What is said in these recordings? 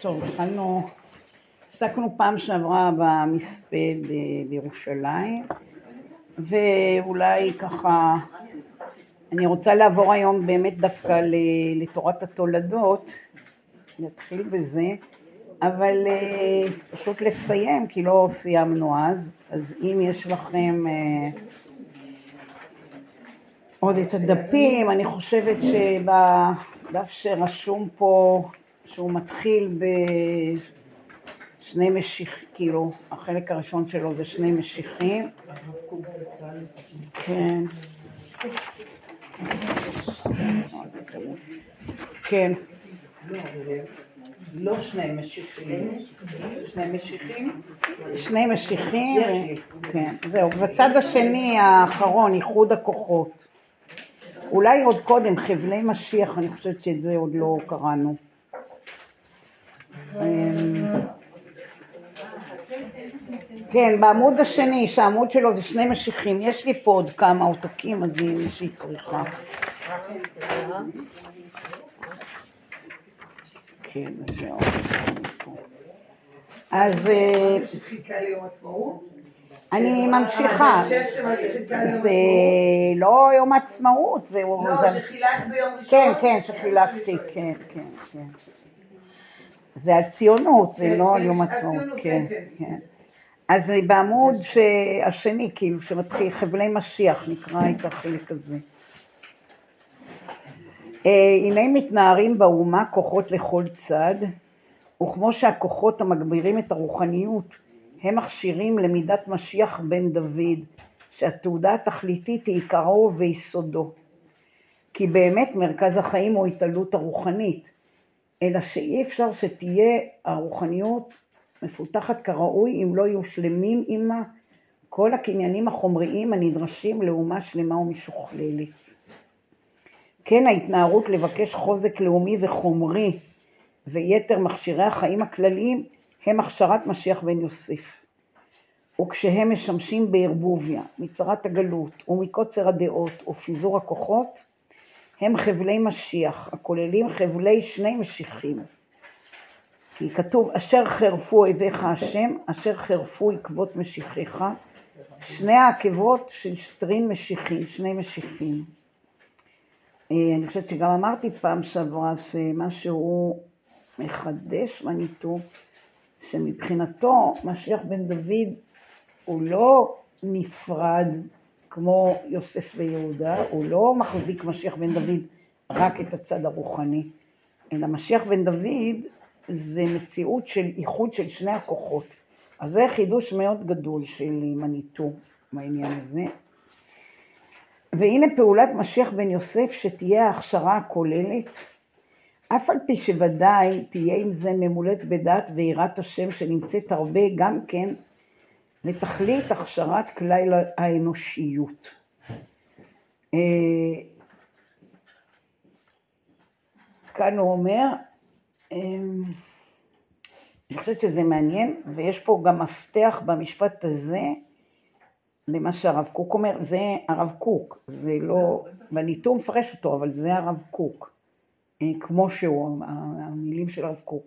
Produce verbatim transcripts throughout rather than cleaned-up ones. טוב, התחלנו, עסקנו פעם שעברה במספד בירושלים, ואולי ככה, אני רוצה לעבור היום באמת דווקא לתורת התולדות, נתחיל בזה, אבל פשוט לסיים, כי לא סיימנו אז, אז אם יש לכם עוד את הדפים, אני חושבת שבדף שרשום פה, שהוא מתחיל בשני משיחים, כאילו, החלק הראשון שלו זה שני משיחים. כן. כן. לא שני משיחים. שני משיחים? שני משיחים. כן, זהו. בצד השני האחרון, ייחוד הכוחות. אולי עוד קודם, חבלי משיח, אני חושבת שאת זה עוד לא קראנו. כן, בעמוד השני, שהעמוד שלו זה שני משיחים, יש לי פה עוד כמה עותקים, אז היא מישהי צריכה. כן, זהו. אז אני ממשיכה. זה לא יום עצמאות, זה... לא, שחילקת ביום ראשון. כן, כן, שחילקתי, כן, כן, כן. זה הציונות, זה לא יום עצמאות, כן, כן. אז בעמוד השני, כאילו, שמתחיל חבלי משיח, נקרא את החלק הזה. הנה מתנערים באומה כוחות לכל צד, וכמו שהכוחות המגבירים את הרוחניות, הם מכשירים למידת משיח בן דוד, שהתעודה התכליתית היא עיקרו ויסודו. כי באמת מרכז החיים הוא התעלות הרוחנית, אלא שאי אפשר שתהיה הרוחניות מפותחת כראוי אם לא יהיו שלמים עמה כל הקניינים החומריים הנדרשים לאומה שלמה ומשוכללת. כן, ההתנערות לבקש חוזק לאומי וחומרי ויתר מכשירי החיים הכלליים הם הכשרת משיח בן יוסף. וכשהם משמשים בערבוביה, מצרת הגלות ומקוצר הדעות ופיזור הכוחות, הם חבלי משיח, הכוללים חבלי שני משיחים. כי כתוב, אשר חרפו אויביך השם, אשר חרפו עקבות משיחיך, שני העקבות של שטרין משיחים, שני משיחים. אני חושבת שגם אמרתי פעם שעברה, שמה שהוא מחדש מניטו, שמבחינתו משיח בן דוד הוא לא נפרד, כמו יוסף ויהודה, הוא לא מחזיק משיח בן דוד רק את הצד הרוחני, אלא משיח בן דוד זה מציאות של איחוד של שני הכוחות. אז זה חידוש מאוד גדול של מניטו בעניין הזה. והנה פעולת משיח בן יוסף שתהיה ההכשרה הכוללת, אף על פי שוודאי תהיה עם זה ממולת בדעת ויראת השם שנמצאת הרבה גם כן, לתכלית הכשרת כלל האנושיות. כאן הוא אומר, אני חושבת שזה מעניין, ויש פה גם מפתח במשפט הזה, למה שהרב קוק אומר, זה הרב קוק, זה לא, מניטו מפרש אותו, אבל זה הרב קוק, כמו שהוא, המילים של הרב קוק.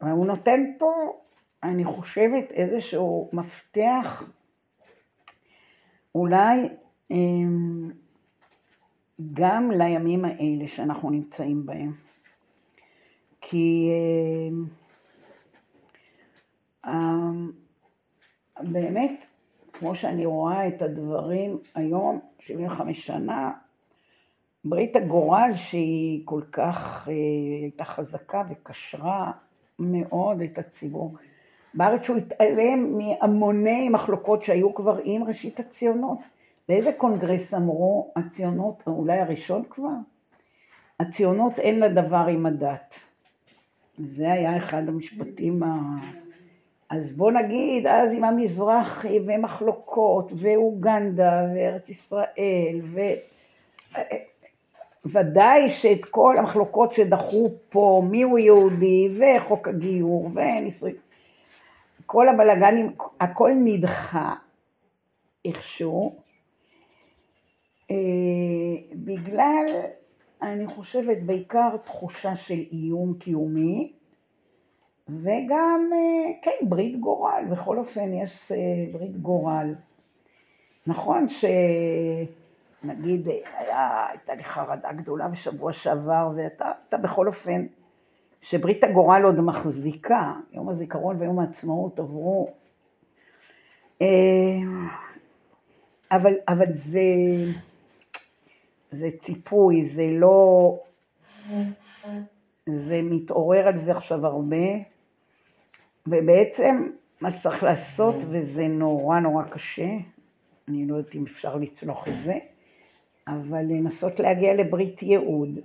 והוא נותן פה, אני חושבת איזשהו מפתח, אולי גם לימים האלה שאנחנו נמצאים בהם. כי באמת, כמו שאני רואה את הדברים היום, שבעים וחמש שנה, ברית הגורל שהיא כל כך הייתה חזקה וקשרה מאוד את הציבור, בארץ שהוא התעלם מהמוני מחלוקות שהיו כבר עם ראשית הציונות. באיזה קונגרס אמרו הציונות, אולי הראשון כבר? הציונות אין לה דבר עם הדת. זה היה אחד המשפטים ה... אז בוא נגיד, אז עם המזרח ומחלוקות ואוגנדה וארץ ישראל ו... ודאי שאת כל המחלוקות שדחו פה, מי הוא יהודי וחוק הגיור וניסוי, כל הבלגנים, הכל נדחה איכשהו, אה, בגלל, אני חושבת, בעיקר תחושה של איום קיומי, וגם, כן, ברית גורל, בכל אופן יש ברית גורל. נכון שנגיד, הייתה לי חרדה גדולה בשבוע שעבר, ואתה בכל אופן, שברית הגורל עוד מחזיקה, יום הזיכרון ויום העצמאות עברו. אבל, אבל זה, זה ציפוי, זה לא, זה מתעורר על זה עכשיו הרבה, ובעצם מה צריך לעשות, וזה נורא נורא קשה, אני לא יודעת אם אפשר לצלוח את זה, אבל לנסות להגיע לברית יהוד.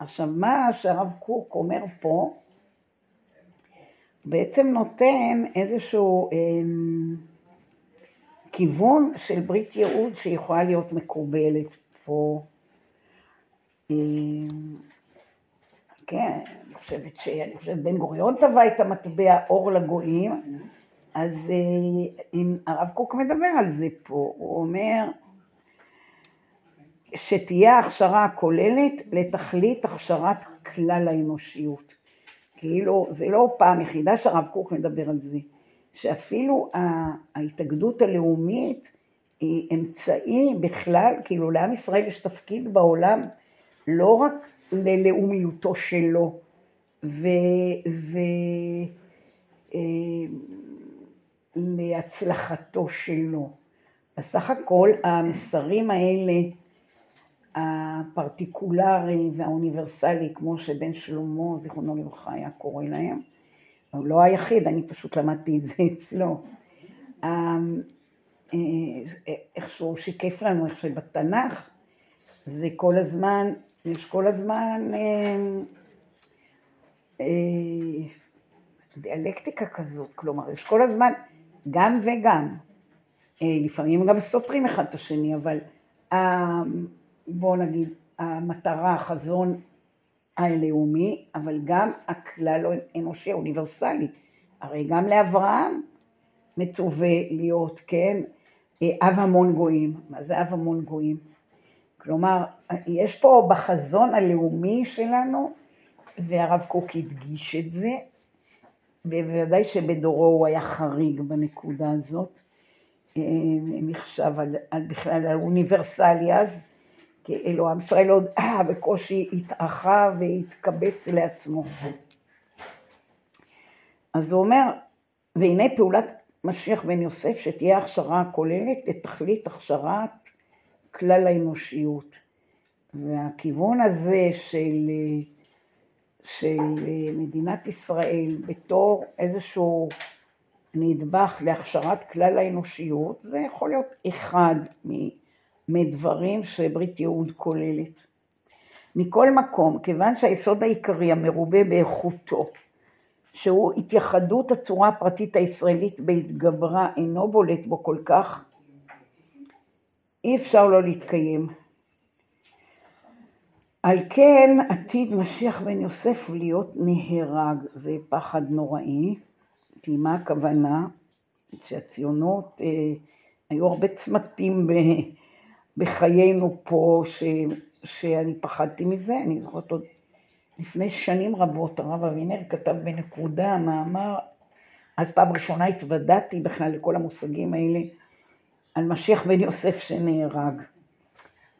עכשיו מה שהרב קוק אומר פה, בעצם נותן איזשהו אה, כיוון של ברית יהוד שיכולה להיות מקובלת פה. אה, כן, אני חושבת שבן גוריון טבע את המטבע אור לגויים, אז הרב קוק מדבר על זה פה, הוא אומר שתהיה הכשרה הכוללת לתכלית הכשרת כלל האנושיות. כאילו, זה לא פעם יחידה שהרב קוק מדבר על זה, שאפילו ההתאגדות הלאומית היא אמצעי בכלל, כאילו לעם ישראל יש תפקיד בעולם לא רק ללאומיותו שלו, ו... ו... להצלחתו שלו. בסך הכל המסרים האלה, הפרטיקולרי והאוניברסלי, כמו שבן שלמה, זיכרונו לברכה, היה קורא להם, הוא לא היחיד, אני פשוט למדתי את זה אצלו. איכשהו שיקף לנו, איך שבתנ"ך, זה כל הזמן, יש כל הזמן דיאלקטיקה כזאת, כלומר, יש כל הזמן גם וגם, לפעמים גם סותרים אחד את השני, אבל בואו נגיד, המטרה, החזון הלאומי, אבל גם הכלל האנושי, האוניברסלי, הרי גם לאברהם מצווה להיות, כן, אב המון גויים, מה זה אב המון גויים? כלומר, יש פה בחזון הלאומי שלנו, והרב קוק הדגיש את זה, בוודאי שבדורו הוא היה חריג בנקודה הזאת, מחשב על, על בכלל על אוניברסליה, אז כאילו עם ישראל עוד אה, בקושי התאחה והתקבץ לעצמו. אז הוא אומר, והנה פעולת משיח בן יוסף שתהיה הכשרה הכוללת לתכלית הכשרת כלל האנושיות. והכיוון הזה של... של מדינת ישראל בתור איזשהו נדבך להכשרת כלל האנושיות, זה יכול להיות אחד מדברים שברית יהוד כוללת. מכל מקום, כיוון שהיסוד העיקרי המרובה באיכותו, שהוא התייחדות הצורה הפרטית הישראלית בהתגברה, אינו בולט בו כל כך, אי אפשר לא להתקיים. על כן עתיד משיח בן יוסף להיות נהרג, זה פחד נוראי, כי מה הכוונה? שהציונות, אה, היו הרבה צמתים ב, בחיינו פה ש, שאני פחדתי מזה, אני זוכרת עוד לפני שנים רבות, הרב אבינר כתב בנקודה, מאמר, אז פעם ראשונה התוודעתי בכלל לכל המושגים האלה, על משיח בן יוסף שנהרג.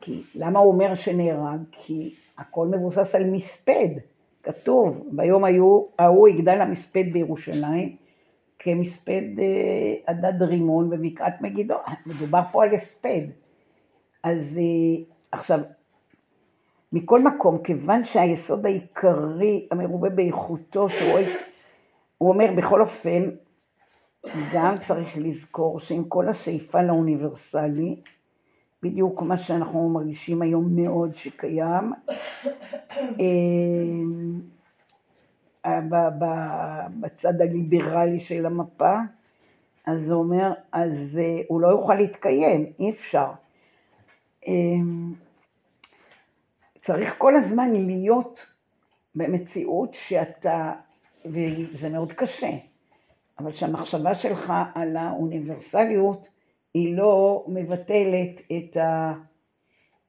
כי למה הוא אומר שנהרג? כי הכל מבוסס על מספד. כתוב, ביום ההוא יגדל המספד בירושלים, כמספד עדד רימון בבקעת מגידו. מדובר פה על הספד. אז עכשיו, מכל מקום, כיוון שהיסוד העיקרי המרובה באיכותו, שהוא אומר בכל אופן, גם צריך לזכור שעם כל השאיפה לאוניברסלי, בדיוק מה שאנחנו מרגישים היום מאוד שקיים. בצד הליברלי של המפה, אז הוא אומר, אז הוא לא יוכל להתקיים, אי אפשר. צריך כל הזמן להיות במציאות שאתה, וזה מאוד קשה, אבל שהמחשבה שלך על האוניברסליות, היא לא מבטלת את, ה,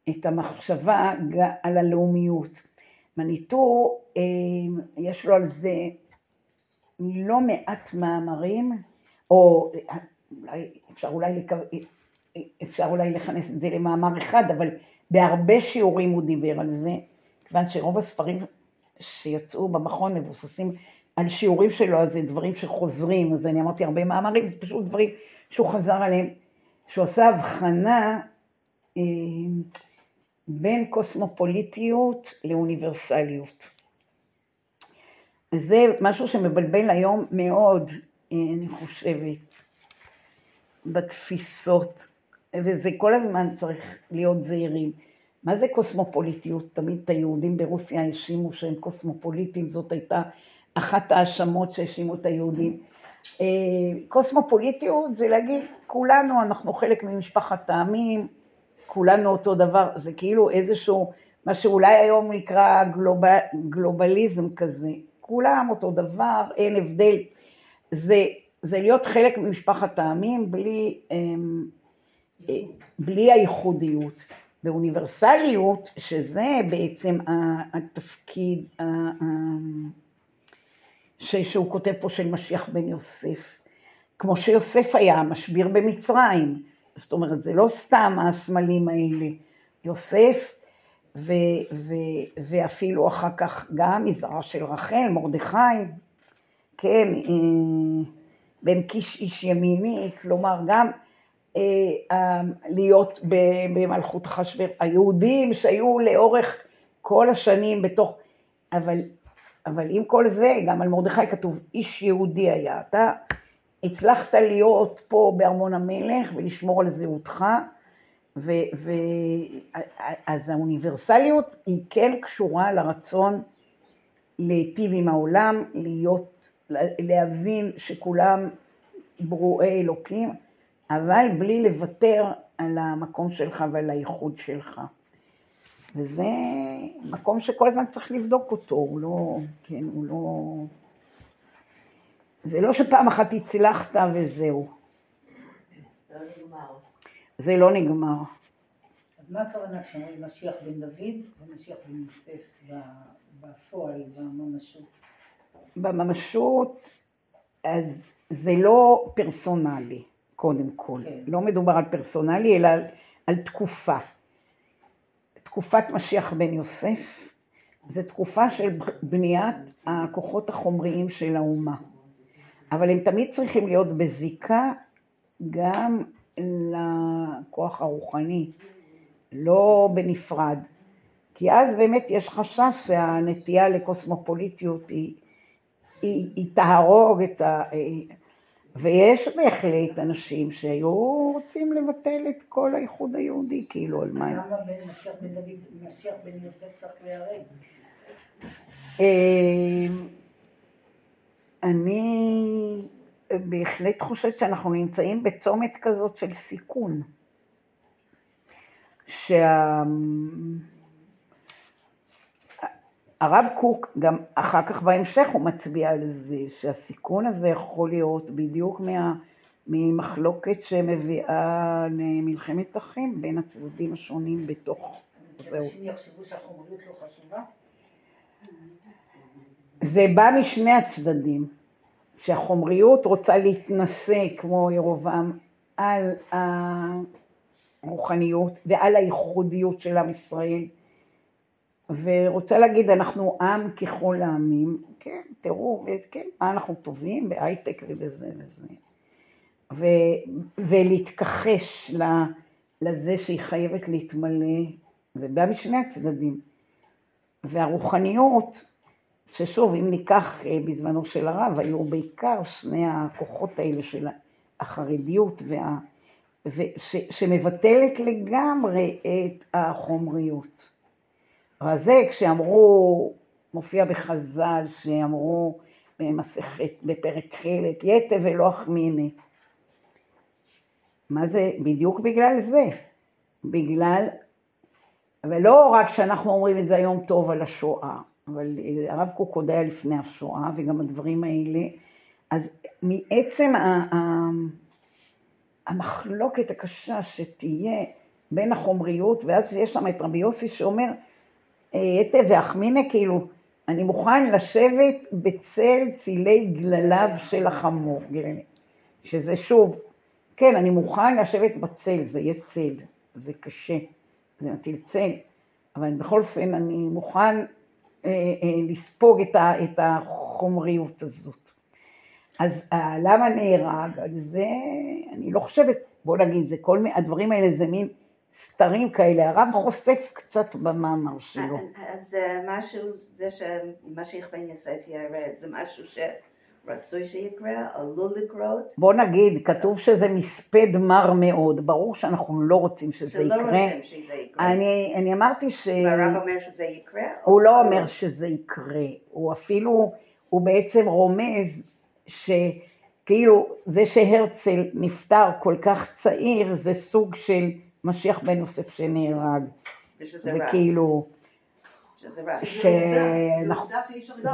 את המחשבה על הלאומיות. מניטו, יש לו על זה לא מעט מאמרים, או אפשר אולי, אפשר אולי לכנס את זה למאמר אחד, אבל בהרבה שיעורים הוא דיבר על זה, כיוון שרוב הספרים שיצאו במכון מבוססים על שיעורים שלו, אז זה דברים שחוזרים, אז אני אמרתי הרבה מאמרים, זה פשוט דברים שהוא חזר עליהם, שהוא עשה הבחנה אה, בין קוסמופוליטיות לאוניברסליות. זה משהו שמבלבל היום מאוד, אה, אני חושבת, בתפיסות, וזה כל הזמן צריך להיות זהירים. מה זה קוסמופוליטיות? תמיד את היהודים ברוסיה האשימו שהם קוסמופוליטים, זאת הייתה אחת האשמות שהאשימו את היהודים. קוסמופוליטיות זה להגיד, כולנו, אנחנו חלק ממשפחת העמים, כולנו אותו דבר, זה כאילו איזשהו, מה שאולי היום נקרא גלובל, גלובליזם כזה, כולם אותו דבר, אין הבדל, זה, זה להיות חלק ממשפחת העמים בלי, בלי הייחודיות. באוניברסליות, שזה בעצם התפקיד שהוא כותב פה של משיח בן יוסף, כמו שיוסף היה משביר במצרים, זאת אומרת, זה לא סתם הסמלים האלה, יוסף, ו- ו- ואפילו אחר כך גם מזרע של רחל, מרדכי, כן, בן קיש איש ימיני, כלומר גם להיות במלכות חשבר, היהודים שהיו לאורך כל השנים בתוך, אבל, אבל עם כל זה, גם על מרדכי כתוב, איש יהודי היה, אתה הצלחת להיות פה בארמון המלך ולשמור על זהותך, ו, ו, אז האוניברסליות היא כן קשורה לרצון להיטיב עם העולם, להיות, להבין שכולם ברואי אלוקים, אבל בלי לוותר על המקום שלך ועל הייחוד שלך. וזה מקום שכל הזמן צריך לבדוק אותו, הוא לא, כן, הוא לא... זה לא שפעם אחת הצלחת וזהו. זה לא נגמר. זה לא נגמר. אז מה הכוונה כשאומרים משיח בן דוד ומשיח בן יוסף בפועל, בממשות? בממשות, אז זה לא פרסונלי. קודם כל, okay. לא מדובר על פרסונלי, אלא על, על תקופה. תקופת משיח בן יוסף, זו תקופה של בניית הכוחות החומריים של האומה. אבל הם תמיד צריכים להיות בזיקה גם לכוח הרוחני, לא בנפרד. כי אז באמת יש חשש שהנטייה לקוסמופוליטיות היא, היא, היא תהרוג את ה... ויש בהחלט אנשים שהיו רוצים לבטל את כל הייחוד היהודי, כאילו, על מה... למה בין משיח בן דוד, משיח בן יוסף צריך להיהרג? אני בהחלט חושבת שאנחנו נמצאים בצומת כזאת של סיכון. הרב קוק, גם אחר כך בהמשך הוא מצביע על זה, שהסיכון הזה יכול להיות בדיוק מה, ממחלוקת שמביאה למלחמת אחים בין הצדדים השונים בתוך זהו. אנשים יחשבו שהחומריות לא חשובה? זה בא משני הצדדים, שהחומריות רוצה להתנסה כמו ירובעם על הרוחניות ועל הייחודיות של עם ישראל, ורוצה להגיד, אנחנו עם ככל העמים, כן, תראו, וכן, מה אנחנו טובים בהייטק ובזה וזה. ו, ולהתכחש לזה שהיא חייבת להתמלא, זה בא משני הצדדים. והרוחניות, ששוב, אם ניקח בזמנו של הרב, היו בעיקר שני הכוחות האלה של החרדיות, וה, וש, שמבטלת לגמרי את החומריות. וזה כשאמרו, מופיע בחז"ל, שאמרו במסכת, בפרק חלק, יתה ולא אחמיני. מה זה? בדיוק בגלל זה. בגלל, ולא רק שאנחנו אומרים את זה היום טוב על השואה, אבל הרב קוק עוד היה לפני השואה, וגם הדברים האלה. אז מעצם המחלוקת הקשה שתהיה בין החומריות, ואז יש שם את רבי יוסי שאומר, יתה ואחמיני, כאילו, אני מוכן לשבת בצל צילי גלליו של החמור, שזה שוב, כן, אני מוכן לשבת בצל, זה יהיה צל, זה קשה, זה מטיל צל, אבל בכל אופן אני מוכן אה, אה, לספוג את, ה, את החומריות הזאת. אז אה, למה נהרג? על זה אני לא חושבת, בוא נגיד, זה כל מיני, הדברים האלה זה מין סתרים כאלה, הרב חושף קצת במאמר שלו. אז משהו, זה שמשיח בן יוסף ירד, זה משהו שרצוי שיקרה, עלול לקרות. בוא נגיד, כתוב שזה מספד מר מאוד, ברור שאנחנו לא רוצים שזה יקרה. שלא רוצים שזה יקרה. אני, אני אמרתי ש... הרב אומר שזה יקרה? הוא לא אומר שזה יקרה, הוא אפילו, הוא בעצם רומז ש... כאילו, זה שהרצל נפטר כל כך צעיר, זה סוג של... משיח בן יוסף שנהרג, זה כאילו, זה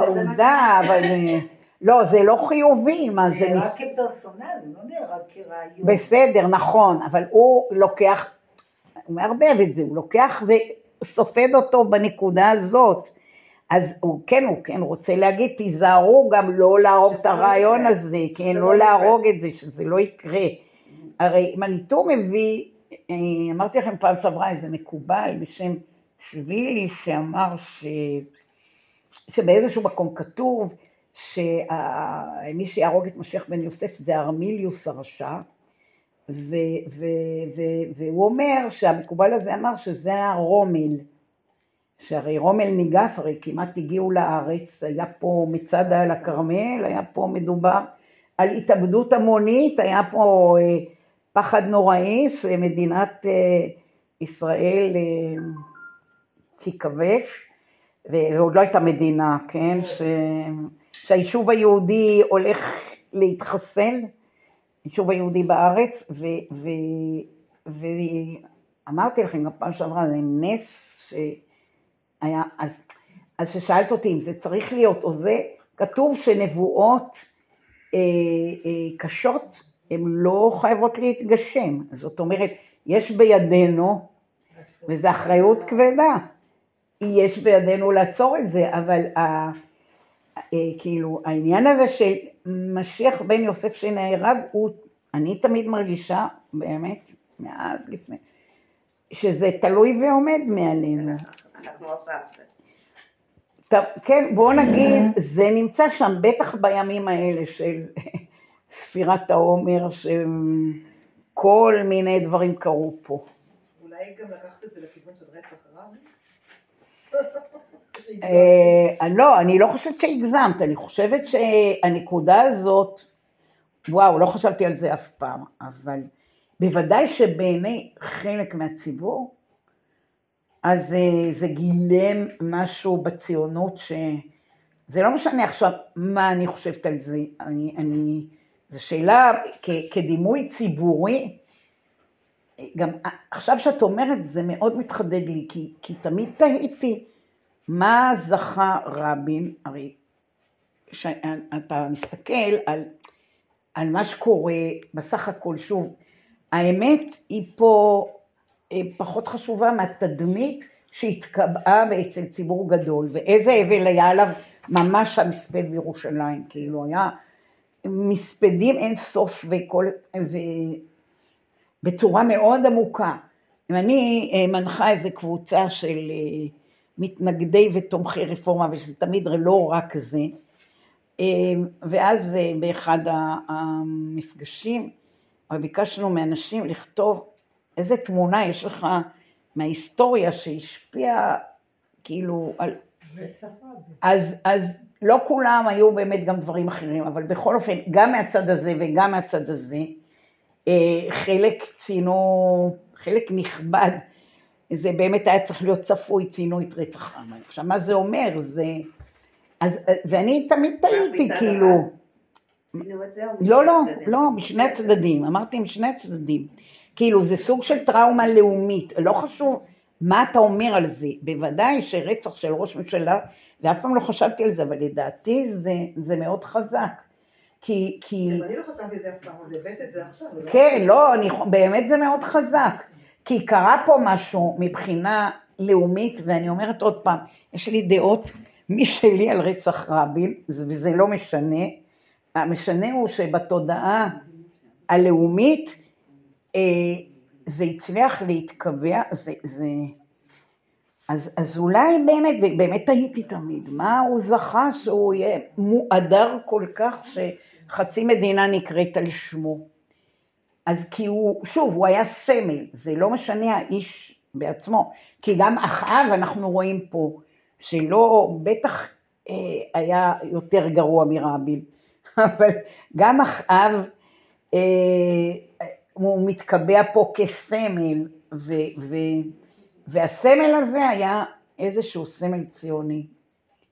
עובדה, אבל לא, זה לא חיובי, זה נהרג כפרסונל, לא נהרג כרעיון. בסדר, נכון, אבל הוא לוקח, הוא מערבב את זה, הוא לוקח וסופד אותו בנקודה הזאת, אז הוא כן, הוא כן רוצה להגיד, תיזהרו גם לא להרוג את הרעיון הזה, כן, לא להרוג את זה, שזה לא יקרה. הרי מניטו מביא, אמרתי לכם פעם שעברה איזה מקובל בשם שבילי שאמר ש... שבאיזשהו מקום כתוב שמי שיהרוג את משיח בן יוסף זה ארמיליוס הרשע, ו... ו... ו... והוא אומר שהמקובל הזה אמר שזה הרומל, שהרי רומל ניגף, הרי כמעט הגיעו לארץ, היה פה מצד על הכרמל, היה פה מדובר על התאבדות המונית, היה פה... פחד נוראי שמדינת ישראל תיכבש, ועוד לא הייתה מדינה, כן, ש... שהיישוב היהודי הולך להתחסל, היישוב היהודי בארץ, ו... ו... ואמרתי לכם גם פעם שעברה, זה נס שהיה, אז, אז ששאלת אותי אם זה צריך להיות או זה, כתוב שנבואות אה, אה, קשות, הן לא חייבות להתגשם, זאת אומרת, יש בידינו, וזו אחריות כבדה, יש בידינו לעצור את זה, אבל ה, כאילו, העניין הזה של משיח בן יוסף שנהרג, הוא, אני תמיד מרגישה, באמת, מאז לפני, שזה תלוי ועומד מעלינו. אנחנו הוספת. כן, בואו נגיד, זה נמצא שם, בטח בימים האלה של... ספירת העומר, שכל מיני דברים קרו פה. אולי גם לקחת את זה לכיוון של רצח הרב? לא, אני לא חושבת שהגזמת, אני חושבת שהנקודה הזאת, וואו, לא חשבתי על זה אף פעם, אבל בוודאי שבעיני חלק מהציבור, אז זה גילם משהו בציונות ש... זה לא משנה עכשיו מה אני חושבת על זה, אני... אני זו שאלה כ, כדימוי ציבורי, גם עכשיו שאת אומרת זה מאוד מתחדד לי, כי, כי תמיד תהיתי מה זכה רבין, הרי שאתה מסתכל על, על מה שקורה בסך הכל, שוב, האמת היא פה פחות חשובה מהתדמית שהתקבעה אצל ציבור גדול, ואיזה אבל היה עליו ממש המספד בירושלים, כאילו היה... מספדים אין סוף וכל, ו... בצורה מאוד עמוקה. אני מנחה איזו קבוצה של מתנגדי ותומכי רפורמה, ושזה תמיד לא רק זה. ואז באחד המפגשים, ביקשנו מאנשים לכתוב איזה תמונה יש לך מההיסטוריה שהשפיעה כאילו על... אז, אז לא כולם היו באמת גם דברים אחרים, אבל בכל אופן, גם מהצד הזה וגם מהצד הזה, חלק צינו, חלק נכבד, זה באמת היה צריך להיות צפוי, צינו את רצח העם. עכשיו, מה זה אומר? זה... אז, ואני תמיד טעיתי, כאילו... צינו את זה או משני הצדדים? לא, לא, משני הצדדים, אמרתי משני הצדדים. כאילו, זה סוג של טראומה לאומית, לא חשוב... מה אתה אומר על זה? בוודאי שרצח של ראש ממשלה, ואף פעם לא חשבתי על זה, אבל לדעתי זה, זה מאוד חזק. כי, כי... אני לא חשבתי זה אף פעם, לבית את זה עכשיו. כן, לא, אני... באמת זה מאוד חזק. כי קרה פה משהו מבחינה לאומית, ואני אומרת עוד פעם, יש לי דעות משלי על רצח רבין, וזה לא משנה. המשנה הוא שבתודעה הלאומית זה הצליח להתקבע, זה, זה... אז, אז אולי באמת, ובאמת הייתי תמיד, מה הוא זכה שהוא יהיה מועדר כל כך שחצי מדינה נקראת על שמו. אז כי הוא, שוב, הוא היה סמל, זה לא משנה האיש בעצמו, כי גם אחאב אנחנו רואים פה, שלא בטח אה, היה יותר גרוע מרבין, אבל גם אחאב, אה, הוא מתקבע פה כסמל, ו... ו והסמל הזה היה איזשהו סמל ציוני.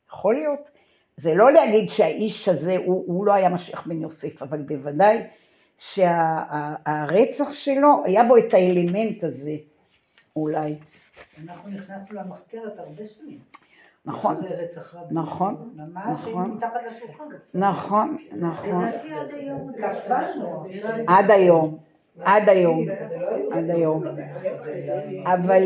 יכול להיות. זה לא להגיד שהאיש הזה, הוא, הוא לא היה משיח בן יוסף, אבל בוודאי שהרצח שלו, היה בו את האלמנט הזה, אולי. אנחנו נכנסנו למחתרת הרבה שנים. נכון. נכון. ממש מתחת לשולחן. נכון, נכון. עד היום. עד היום, עד היום, אבל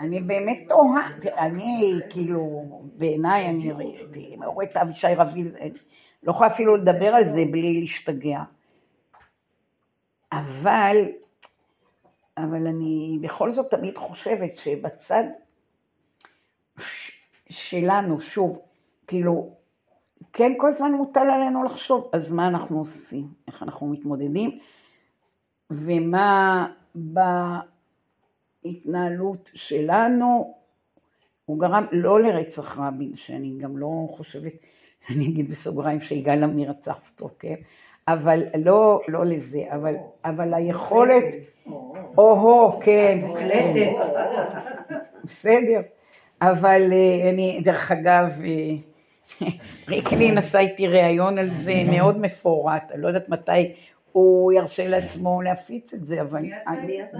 אני באמת תוהה, אני כאילו, בעיניי אני ראיתי, רואה את אבישי רביב, לא יכולה אפילו לדבר על זה בלי להשתגע, אבל, אבל אני בכל זאת תמיד חושבת שבצד שלנו, שוב, כאילו, כן, כל הזמן מוטל עלינו לחשוב, אז מה אנחנו עושים, איך אנחנו מתמודדים, ומה בהתנהלות שלנו, הוא גרם לא לרצח רבין, שאני גם לא חושבת, אני אגיד בסוגריים שיגאל עמיר רצח אותו, כן? אבל לא, לא לזה, אבל, אבל היכולת, או-הו, כן, קלטת, בסדר, אבל אני, דרך אגב, ריקלין עשה איתי ראיון על זה מאוד מפורט, אני לא יודעת מתי הוא ירשה לעצמו להפיץ את זה, אבל... מי עשה?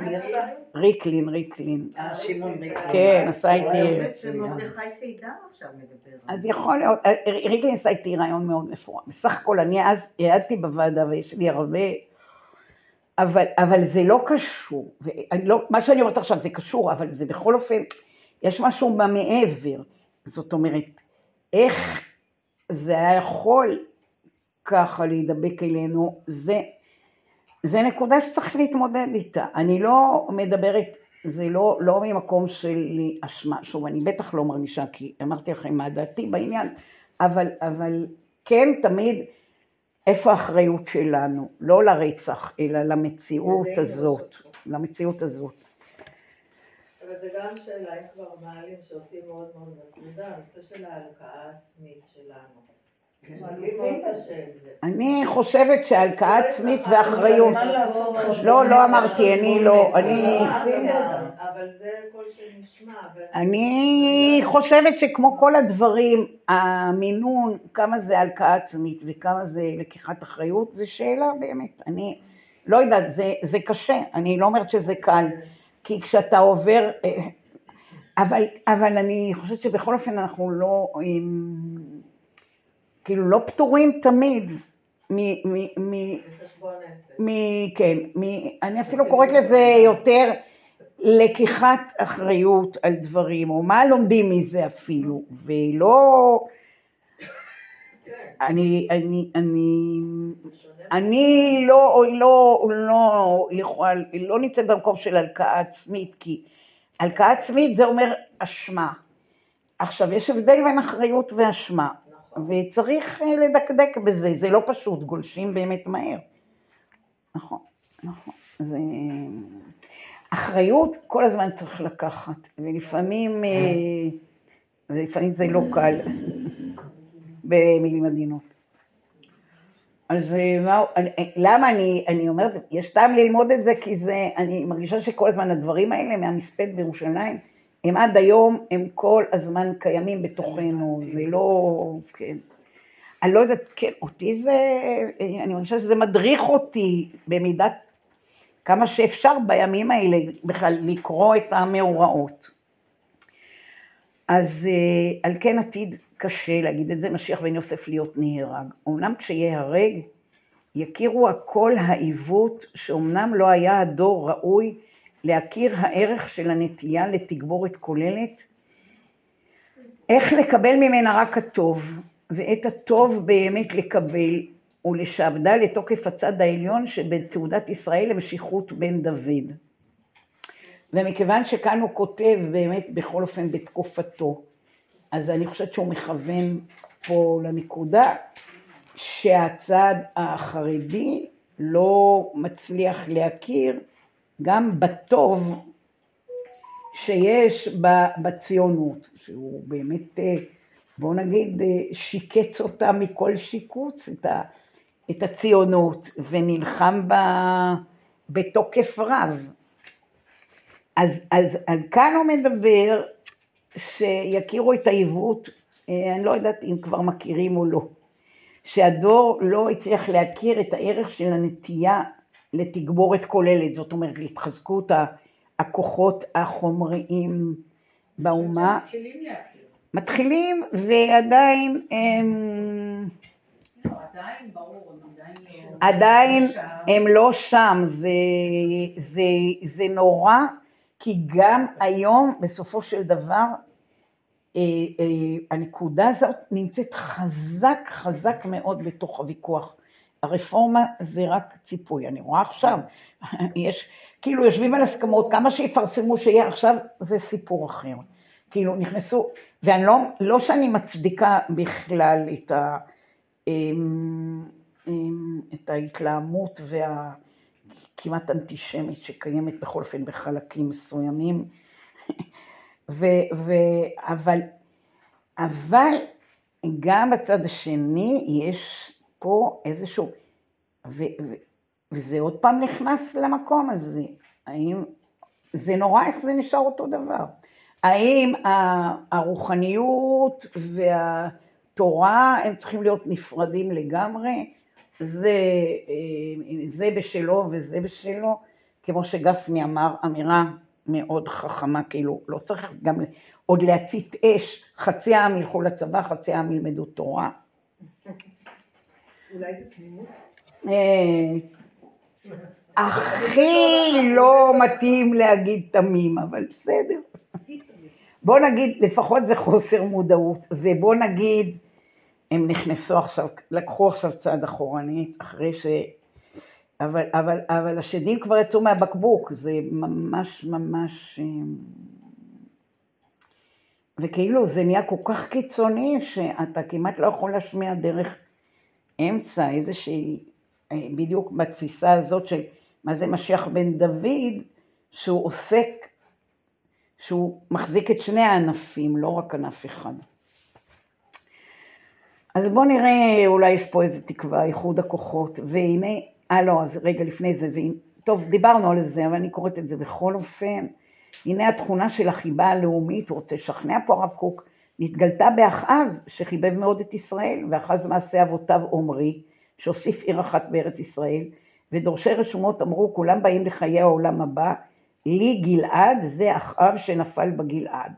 ריקלין, ריקלין. שימון ריקלין. כן, עשה איתי... האמת שמרדכי פידר עכשיו מדבר. אז יכול להיות, ריקלין עשה איתי ראיון מאוד מפורט. בסך הכל אני אז העדתי בוועדה ויש לי הרבה, אבל זה לא קשור. מה שאני אומרת עכשיו זה קשור, אבל זה בכל אופן, יש משהו במעבר, זאת אומרת, איך זה היה יכול ככה להידבק אלינו, זה, זה נקודה שצריך להתמודד איתה. אני לא מדברת, זה לא, לא ממקום שלי אשמה, שוב, אני בטח לא מרגישה, כי אמרתי לכם מה דעתי בעניין, אבל, אבל כן תמיד איפה האחריות שלנו, לא לרצח, אלא למציאות הזאת, למציאות הזאת. אבל זה גם שאלה, איך כבר מעלים שאותי מאוד מאוד נקודה, זה של ההלקאה העצמית שלנו. אני חושבת שההלקאה עצמית ואחריות, לא, לא אמרתי, אני לא, אני... אבל זה כל שנשמע. אני חושבת שכמו כל הדברים, המינון, כמה זה הלקאה עצמית וכמה זה לקיחת אחריות, זה שאלה באמת, אני לא יודעת, זה קשה, אני לא אומרת שזה קל. כי כשאתה עובר, אבל, אבל אני חושבת שבכל אופן אנחנו לא, כאילו לא פטורים תמיד, מ, מ, מ, מ, כן, מ, אני אפילו קוראת לזה יותר לקיחת אחריות על דברים, או מה לומדים מזה אפילו, ולא, אני, אני, אני, אני לא, לא, לא, לא נמצאת במקום של הלקאה עצמית, כי הלקאה עצמית זה אומר אשמה. עכשיו, יש הבדל בין אחריות ואשמה, וצריך לדקדק בזה, זה לא פשוט, גולשים באמת מהר. נכון, נכון, זה... אחריות כל הזמן צריך לקחת, ולפעמים, ולפעמים זה לא קל, במילים עדינות. אז מה, למה אני, אני אומרת, יש טעם ללמוד את זה, כי זה, אני מרגישה שכל הזמן הדברים האלה, מהמספד בירושלים, הם עד היום, הם כל הזמן קיימים בתוכנו, זה לא, כן. אני לא יודעת, כן, אותי זה, אני מרגישה שזה מדריך אותי, במידת כמה שאפשר בימים האלה, בכלל לקרוא את המאורעות. אז על כן עתיד, קשה להגיד את זה, משיח בן יוסף להיות נהרג. אמנם כשיהרג, יכירו הכל העיוות, שאומנם לא היה הדור ראוי להכיר הערך של הנטייה לתגבורת כוללת, איך לקבל ממנה רק הטוב, ואת הטוב באמת לקבל, ולשעבדה לתוקף הצד העליון שבתעודת ישראל למשיכות בן דוד. ומכיוון שכאן הוא כותב באמת בכל אופן בתקופתו, אז אני חושבת שהוא מכוון פה לנקודה שהצד החרדי לא מצליח להכיר גם בטוב שיש בציונות, שהוא באמת, בוא נגיד, שיקץ אותה מכל שיקוץ, את הציונות, ונלחם בתוקף רב. אז, אז כאן הוא מדבר שיכירו את העיוות, אני לא יודעת אם כבר מכירים או לא, שהדור לא הצליח להכיר את הערך של הנטייה לתגבורת כוללת, זאת אומרת להתחזקות הכוחות החומריים באומה. מתחילים להכיר. מתחילים ועדיין... לא, עדיין ברור, עדיין הם לא שם, זה נורא, כי גם היום בסופו של דבר הנקודה הזאת נמצאת חזק, חזק מאוד בתוך הוויכוח. הרפורמה זה רק ציפוי, אני רואה עכשיו, יש, כאילו יושבים על הסכמות, כמה שיפרסמו שיהיה עכשיו, זה סיפור אחר. כאילו נכנסו, ואני לא, לא שאני מצדיקה בכלל את ה... את ההתלהמות והכמעט אנטישמית שקיימת בכל אופן בחלקים מסוימים. ו, ו, אבל, אבל גם בצד השני יש פה איזשהו, ו, ו, וזה עוד פעם נכנס למקום הזה. האם, זה נורא איך זה נשאר אותו דבר. האם הרוחניות והתורה הם צריכים להיות נפרדים לגמרי? זה, זה בשלו וזה בשלו, כמו שגפני אמר, אמירה מאוד חכמה, כאילו לא צריך גם עוד להצית אש, חצי העם ילכו לצבא, חצי העם ילמדו תורה. אולי זה תמימות? הכי לא מתאים להגיד תמים, אבל בסדר. בוא נגיד, לפחות זה חוסר מודעות, ובוא נגיד, הם נכנסו עכשיו, לקחו עכשיו צעד אחורנית, אחרי ש... אבל, אבל, אבל השדים כבר יצאו מהבקבוק, זה ממש ממש... וכאילו זה נהיה כל כך קיצוני, שאתה כמעט לא יכול לשמיע דרך אמצע, איזושהי, בדיוק בתפיסה הזאת של מה זה משיח בן דוד, שהוא עוסק, שהוא מחזיק את שני הענפים, לא רק ענף אחד. אז בואו נראה, אולי יש פה איזו תקווה, איחוד הכוחות, והנה, אה לא, אז רגע לפני זה, והנה, טוב, דיברנו על זה, אבל אני קוראת את זה בכל אופן, הנה התכונה של החיבה הלאומית, הוא רוצה לשכנע פה הרב קוק, נתגלתה באחאב, שחיבב מאוד את ישראל, ואחז מעשה אבותיו עומרי, שהוסיף עיר אחת בארץ ישראל, ודורשי רשומות אמרו, כולם באים לחיי העולם הבא, לי גלעד, זה אחאב שנפל בגלעד.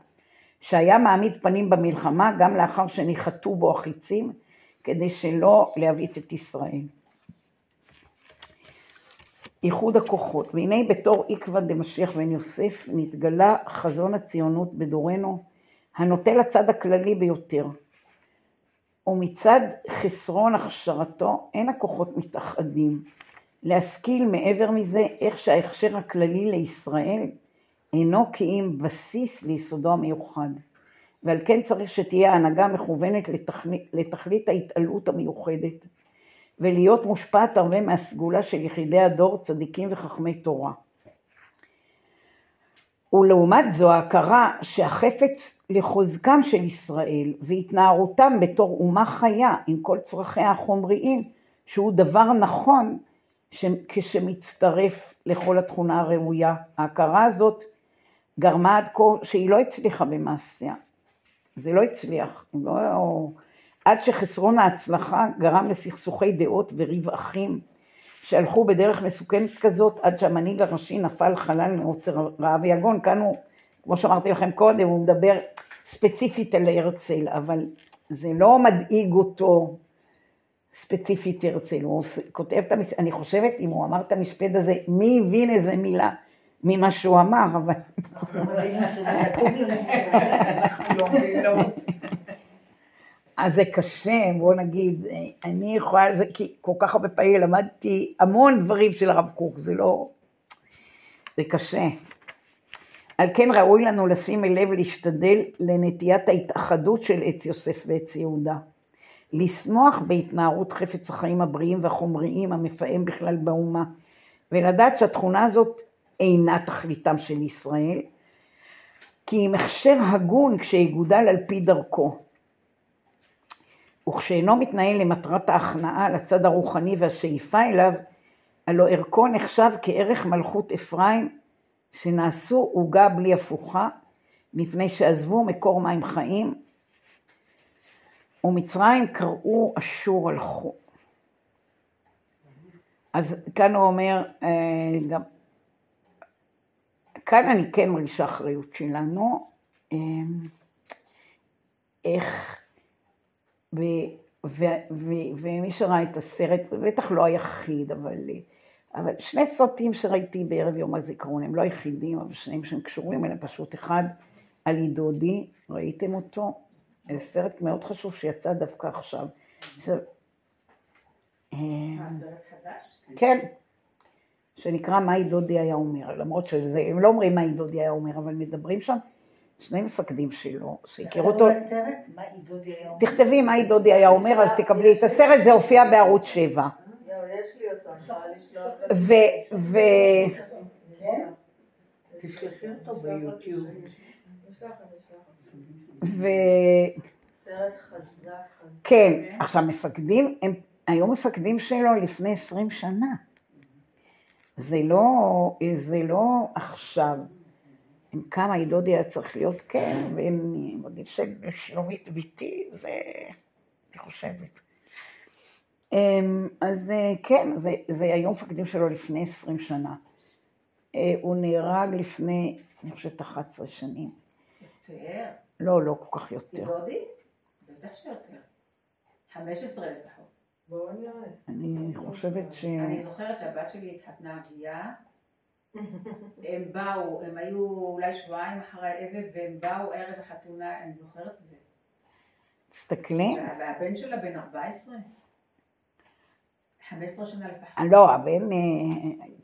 שהיה מעמיד פנים במלחמה, גם לאחר שניחתו בו החיצים, כדי שלא להבית את ישראל. איחוד הכוחות, והנה בתור עקבא דמשיח בן יוסף, נתגלה חזון הציונות בדורנו, הנוטה לצד הכללי ביותר. ומצד חסרון הכשרתו, אין הכוחות מתאחדים. להשכיל מעבר מזה, איך שההכשר הכללי לישראל, אינו כי אם בסיס ליסודו המיוחד, ועל כן צריך שתהיה ההנהגה מכוונת לתכלית ההתעלות המיוחדת, ולהיות מושפעת הרבה מהסגולה של יחידי הדור, צדיקים וחכמי תורה. ולעומת זו ההכרה שהחפץ לחוזקם של ישראל, והתנערותם בתור אומה חיה עם כל צרכיה החומריים, שהוא דבר נכון ש... כשמצטרף לכל התכונה הראויה. ההכרה הזאת, גרמה עד כה שהיא לא הצליחה במעשיה. זה לא הצליח. לא, או, עד שחסרון ההצלחה גרם לסכסוכי דעות וריב אחים, שהלכו בדרך מסוכנת כזאת, עד שהמנהיג הראשי נפל חלל מעוצר רעב ויגון. כאן הוא, כמו שאמרתי לכם קודם, הוא מדבר ספציפית על הרצל, אבל זה לא מדאיג אותו ספציפית הרצל. הוא כותב את המספד, אני חושבת, אם הוא אמר את המספד הזה, מי הבין איזה מילה? ממה שהוא אמר, אבל... אנחנו לא מבינות. אז זה קשה, בוא נגיד, אני יכולה, כי כל כך הרבה פעמים למדתי המון דברים של הרב קוק, זה לא, זה קשה. על כן ראוי לנו לשים אליו ולהשתדל לנטיית ההתאחדות של עץ יוסף ועץ יהודה. לשמוח בהתנערות חפץ החיים הבריאים והחומריים המפעם בכלל באומה, ולדעת שהתכונה הזאת אינה תכליתם של ישראל, כי היא מחשב הגון כשיגודל על פי דרכו, וכשאינו מתנהל למטרת ההכנעה לצד הרוחני והשאיפה אליו, הלא ערכו נחשב כערך מלכות אפרים, שנעשו עוגה בלי הפוכה, מפני שעזבו מקור מים חיים, ומצרים קראו אשור הלכו. אז כאן הוא אומר, גם, כאן אני כן מרגישה אחריות שלנו, איך, ו, ו, ו, ומי שראה את הסרט, בטח לא היחיד, אבל, אבל שני סרטים שראיתי בערב יום הזיכרון, הם לא היחידים, אבל שניים שהם קשורים, אלא פשוט אחד, עלי דודי, ראיתם אותו? זה סרט מאוד חשוב שיצא דווקא עכשיו. עכשיו... הסרט חדש? כן, שנקרא מאי דודי היה אומר, למרות שהם לא אומרים מאי דודי היה אומר, אבל מדברים שם שני מפקדים שלו, שהכירו אותו... תכתבי מאי דודי היה אומר, אז תקבלי את הסרט, זה הופיע בערוץ שבע. יש לי אותו, אני אשלח לשלוח. תשלחי אותו ביוטיוב. סרט חזק. כן, עכשיו מפקדים, הם היו מפקדים שלו לפני עשרים שנה. זה לא עכשיו. עם כמה עידודי היה צריך להיות כן, ואני מגיד ששלומית ביתי, זה אני חושבת. אז כן, זה היום מפקדים שלו לפני עשרים שנה. הוא נהרג לפני, אני חושבת, אחת עשרה שנים. יותר? לא, לא כל כך יותר. עידודי? בטח שיותר. חמש עשרה לפחות. בואו נראה. אני חושבת ש... אני זוכרת שהבת שלי התחתנה ביה, הם באו, הם היו אולי שבועיים אחרי הערב, והם באו ערב החתונה, אני זוכרת את זה. תסתכלי. והבן שלה בן ארבע עשרה? חמש עשרה שנה לפחות. לא, הבן,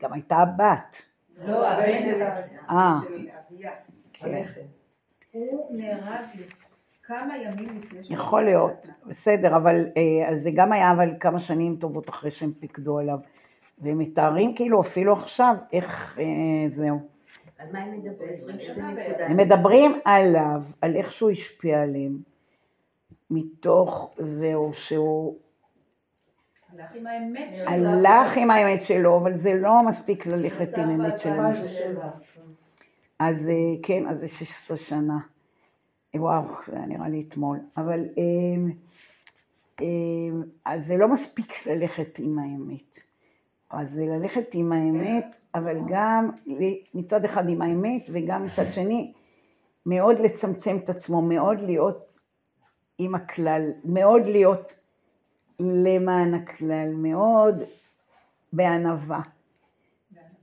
גם הייתה הבת. לא, הבן שלה. אה. הנכד. הוא נהרג כמה ימים לפני שנה. יכול להיות, בסדר, אבל זה גם היה אבל כמה שנים טובות אחרי שהם פיקדו עליו. והם מתארים כאילו אפילו עכשיו איך זהו. על מה הם מדברים? עשרים שנה בערך. הם מדברים עליו, על איך שהוא השפיע עליהם, מתוך זהו שהוא... הלך עם האמת שלו. הלך עם האמת שלו, אבל זה לא מספיק ללכת עם האמת שלו. אז כן, אז זה שש עשרה שנה. וואו, זה נראה לי אתמול. אבל... אז זה לא מספיק ללכת עם האמת. אז זה ללכת עם האמת, אבל גם מצד אחד עם האמת, וגם מצד שני, מאוד לצמצם את עצמו, מאוד להיות עם הכלל, מאוד להיות למען הכלל, מאוד בענווה.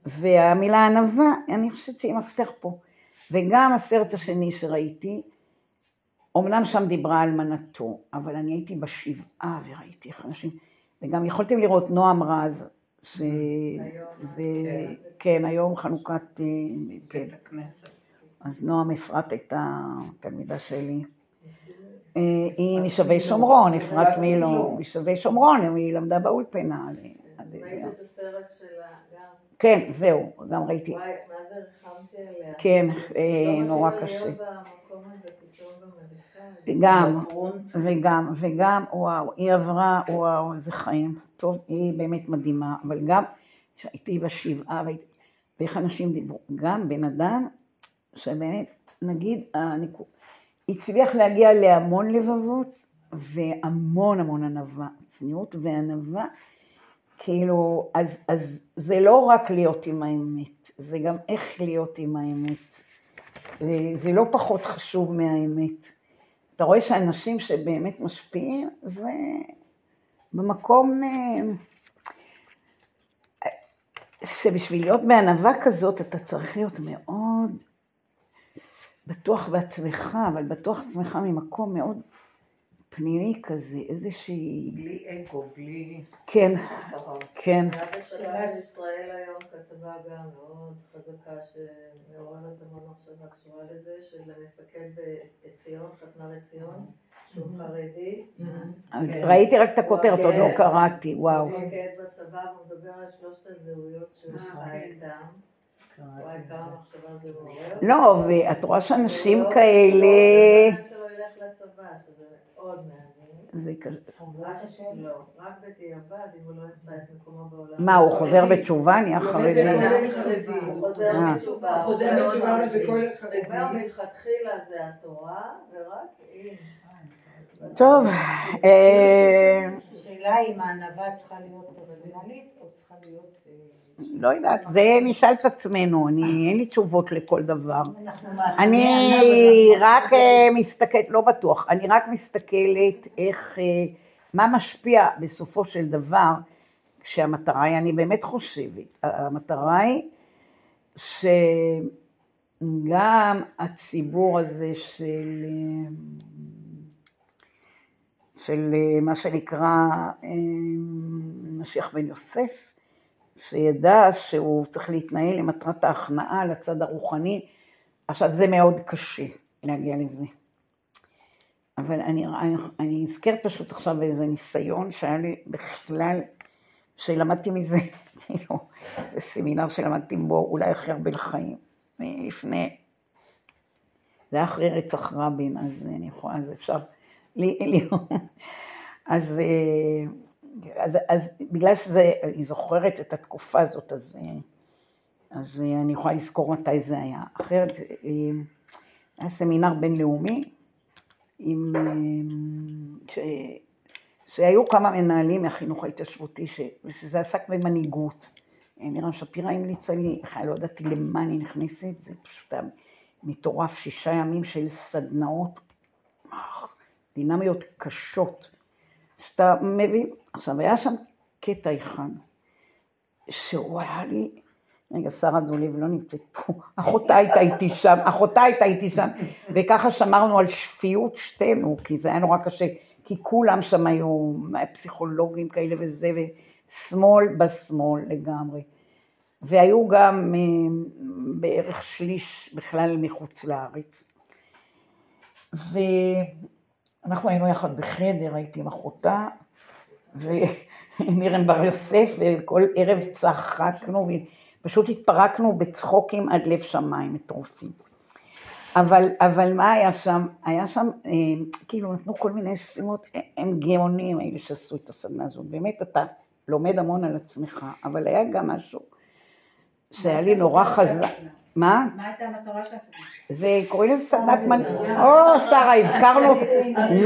והמילה ענווה, אני חושבת שהיא מפתח פה. וגם הסרט השני שראיתי, אומנם שם דיברה על מנתו, אבל אני הייתי בשבעה וראיתי איך אנשים, וגם יכולתם לראות נועם רז, שזה, כן, היום חנוכת, כן, אז נועם אפרת הייתה תלמידה שלי, היא משבי שומרון, אפרת מילו, משבי שומרון, היא למדה באולפנה. ראית את הסרט שלה גם? כן, זהו, גם ראיתי. וואי, מה זה רחמתי עליה? כן, נורא קשה. גם, וגם, וגם, וואו, היא עברה, וואו, איזה חיים. טוב, היא באמת מדהימה, אבל גם הייתי בשבעה, ואיך אנשים דיברו, גם בן אדם, שבאמת, נגיד, הצליח להגיע להמון לבבות, והמון המון ענווה, צניעות וענווה, כאילו, אז, אז זה לא רק להיות עם האמת, זה גם איך להיות עם האמת. זה לא פחות חשוב מהאמת. אתה רואה שאנשים שבאמת משפיעים, זה במקום שבשביל להיות בענווה כזאת, אתה צריך להיות מאוד בטוח בעצמך, אבל בטוח בעצמך ממקום מאוד פנימי כזה, איזושהי... בלי אגו, בלי... כן, כן. השאלה ישראל היום כתבה גם מאוד חזקה שמעוררת המון עכשיו הקשורה לזה, של המפקד בציון, חתנר ציון, שהוא חרדי. ראיתי רק את הכותרת, עוד לא קראתי, וואו. הוא מפקד בצבא, הוא מדבר על שלושת הזהויות שהוא חי איתם. לא, ואת רואה שאנשים כאלה... זה כזה... רק בדיעבד, אם הוא לא ימצא את מקומו בעולם... מה, הוא חוזר בתשובה? נהיה חרדי? הוא חוזר בתשובה. הוא חוזר בתשובה ובכל חרדי. כבר מתחתחילה זה התורה, ורק אם... טוב. השאלה אם הענבה צריכה להיות פרסונלית או צריכה להיות... לא יודעת, זה נשאל את עצמנו, אין לי תשובות לכל דבר. אני רק מסתכלת, לא בטוח, אני רק מסתכלת איך, מה משפיע בסופו של דבר, כשהמטרה היא, אני באמת חושבת, המטרה היא שגם הציבור הזה של... של מה שנקרא משיח בן יוסף, שידע שהוא צריך להתנהל למטרת ההכנעה לצד הרוחני, עכשיו זה מאוד קשה להגיע לזה. אבל אני, אני הזכרת פשוט עכשיו איזה ניסיון שהיה לי בכלל, שלמדתי מזה, זה סמינר שלמדתי בו אולי הכי הרבה לחיים, לפני, זה היה אחרי רצח רבין, אז אני יכולה, אז אפשר... אז, אז, אז בגלל שזה, היא זוכרת את התקופה הזאת, אז, אז אני יכולה לזכור מתי זה היה. אחרת, היה סמינר בינלאומי, עם, ש, שהיו כמה מנהלים מהחינוך ההתיישבותי, ש, שזה עסק במנהיגות. מירן שפירא המליצה לי, לא ידעתי למה אני נכנסת, זה פשוט מטורף, שישה ימים של סדנאות. דינמיות קשות, שאתה מבין, עכשיו היה שם קטע אחד, שהוא היה לי, רגע, שרה דוליב לא נמצאת פה, אחותה הייתה איתי שם, אחותה הייתה איתי שם, וככה שמרנו על שפיות שתינו, כי זה היה נורא קשה, כי כולם שם היו פסיכולוגים כאלה וזה, ושמאל בשמאל לגמרי, והיו גם בערך שליש בכלל מחוץ לארץ, ו... אנחנו היינו יחד בחדר, הייתי עם אחותה, ומירן בר יוסף, וכל ערב צחקנו, ופשוט התפרקנו בצחוקים עד לב שמיים מטורפים. אבל, אבל מה היה שם? היה שם, אה, כאילו נתנו כל מיני שימות, הם גאונים, האלה שעשו את הסדנה הזאת. באמת אתה לומד המון על עצמך, אבל היה גם משהו שהיה לי נורא חזק. מה? מה הייתה המטרה של הסדנה? זה קוראים לזה סדנת מנהיגות. או, שרה, הזכרנו אותה.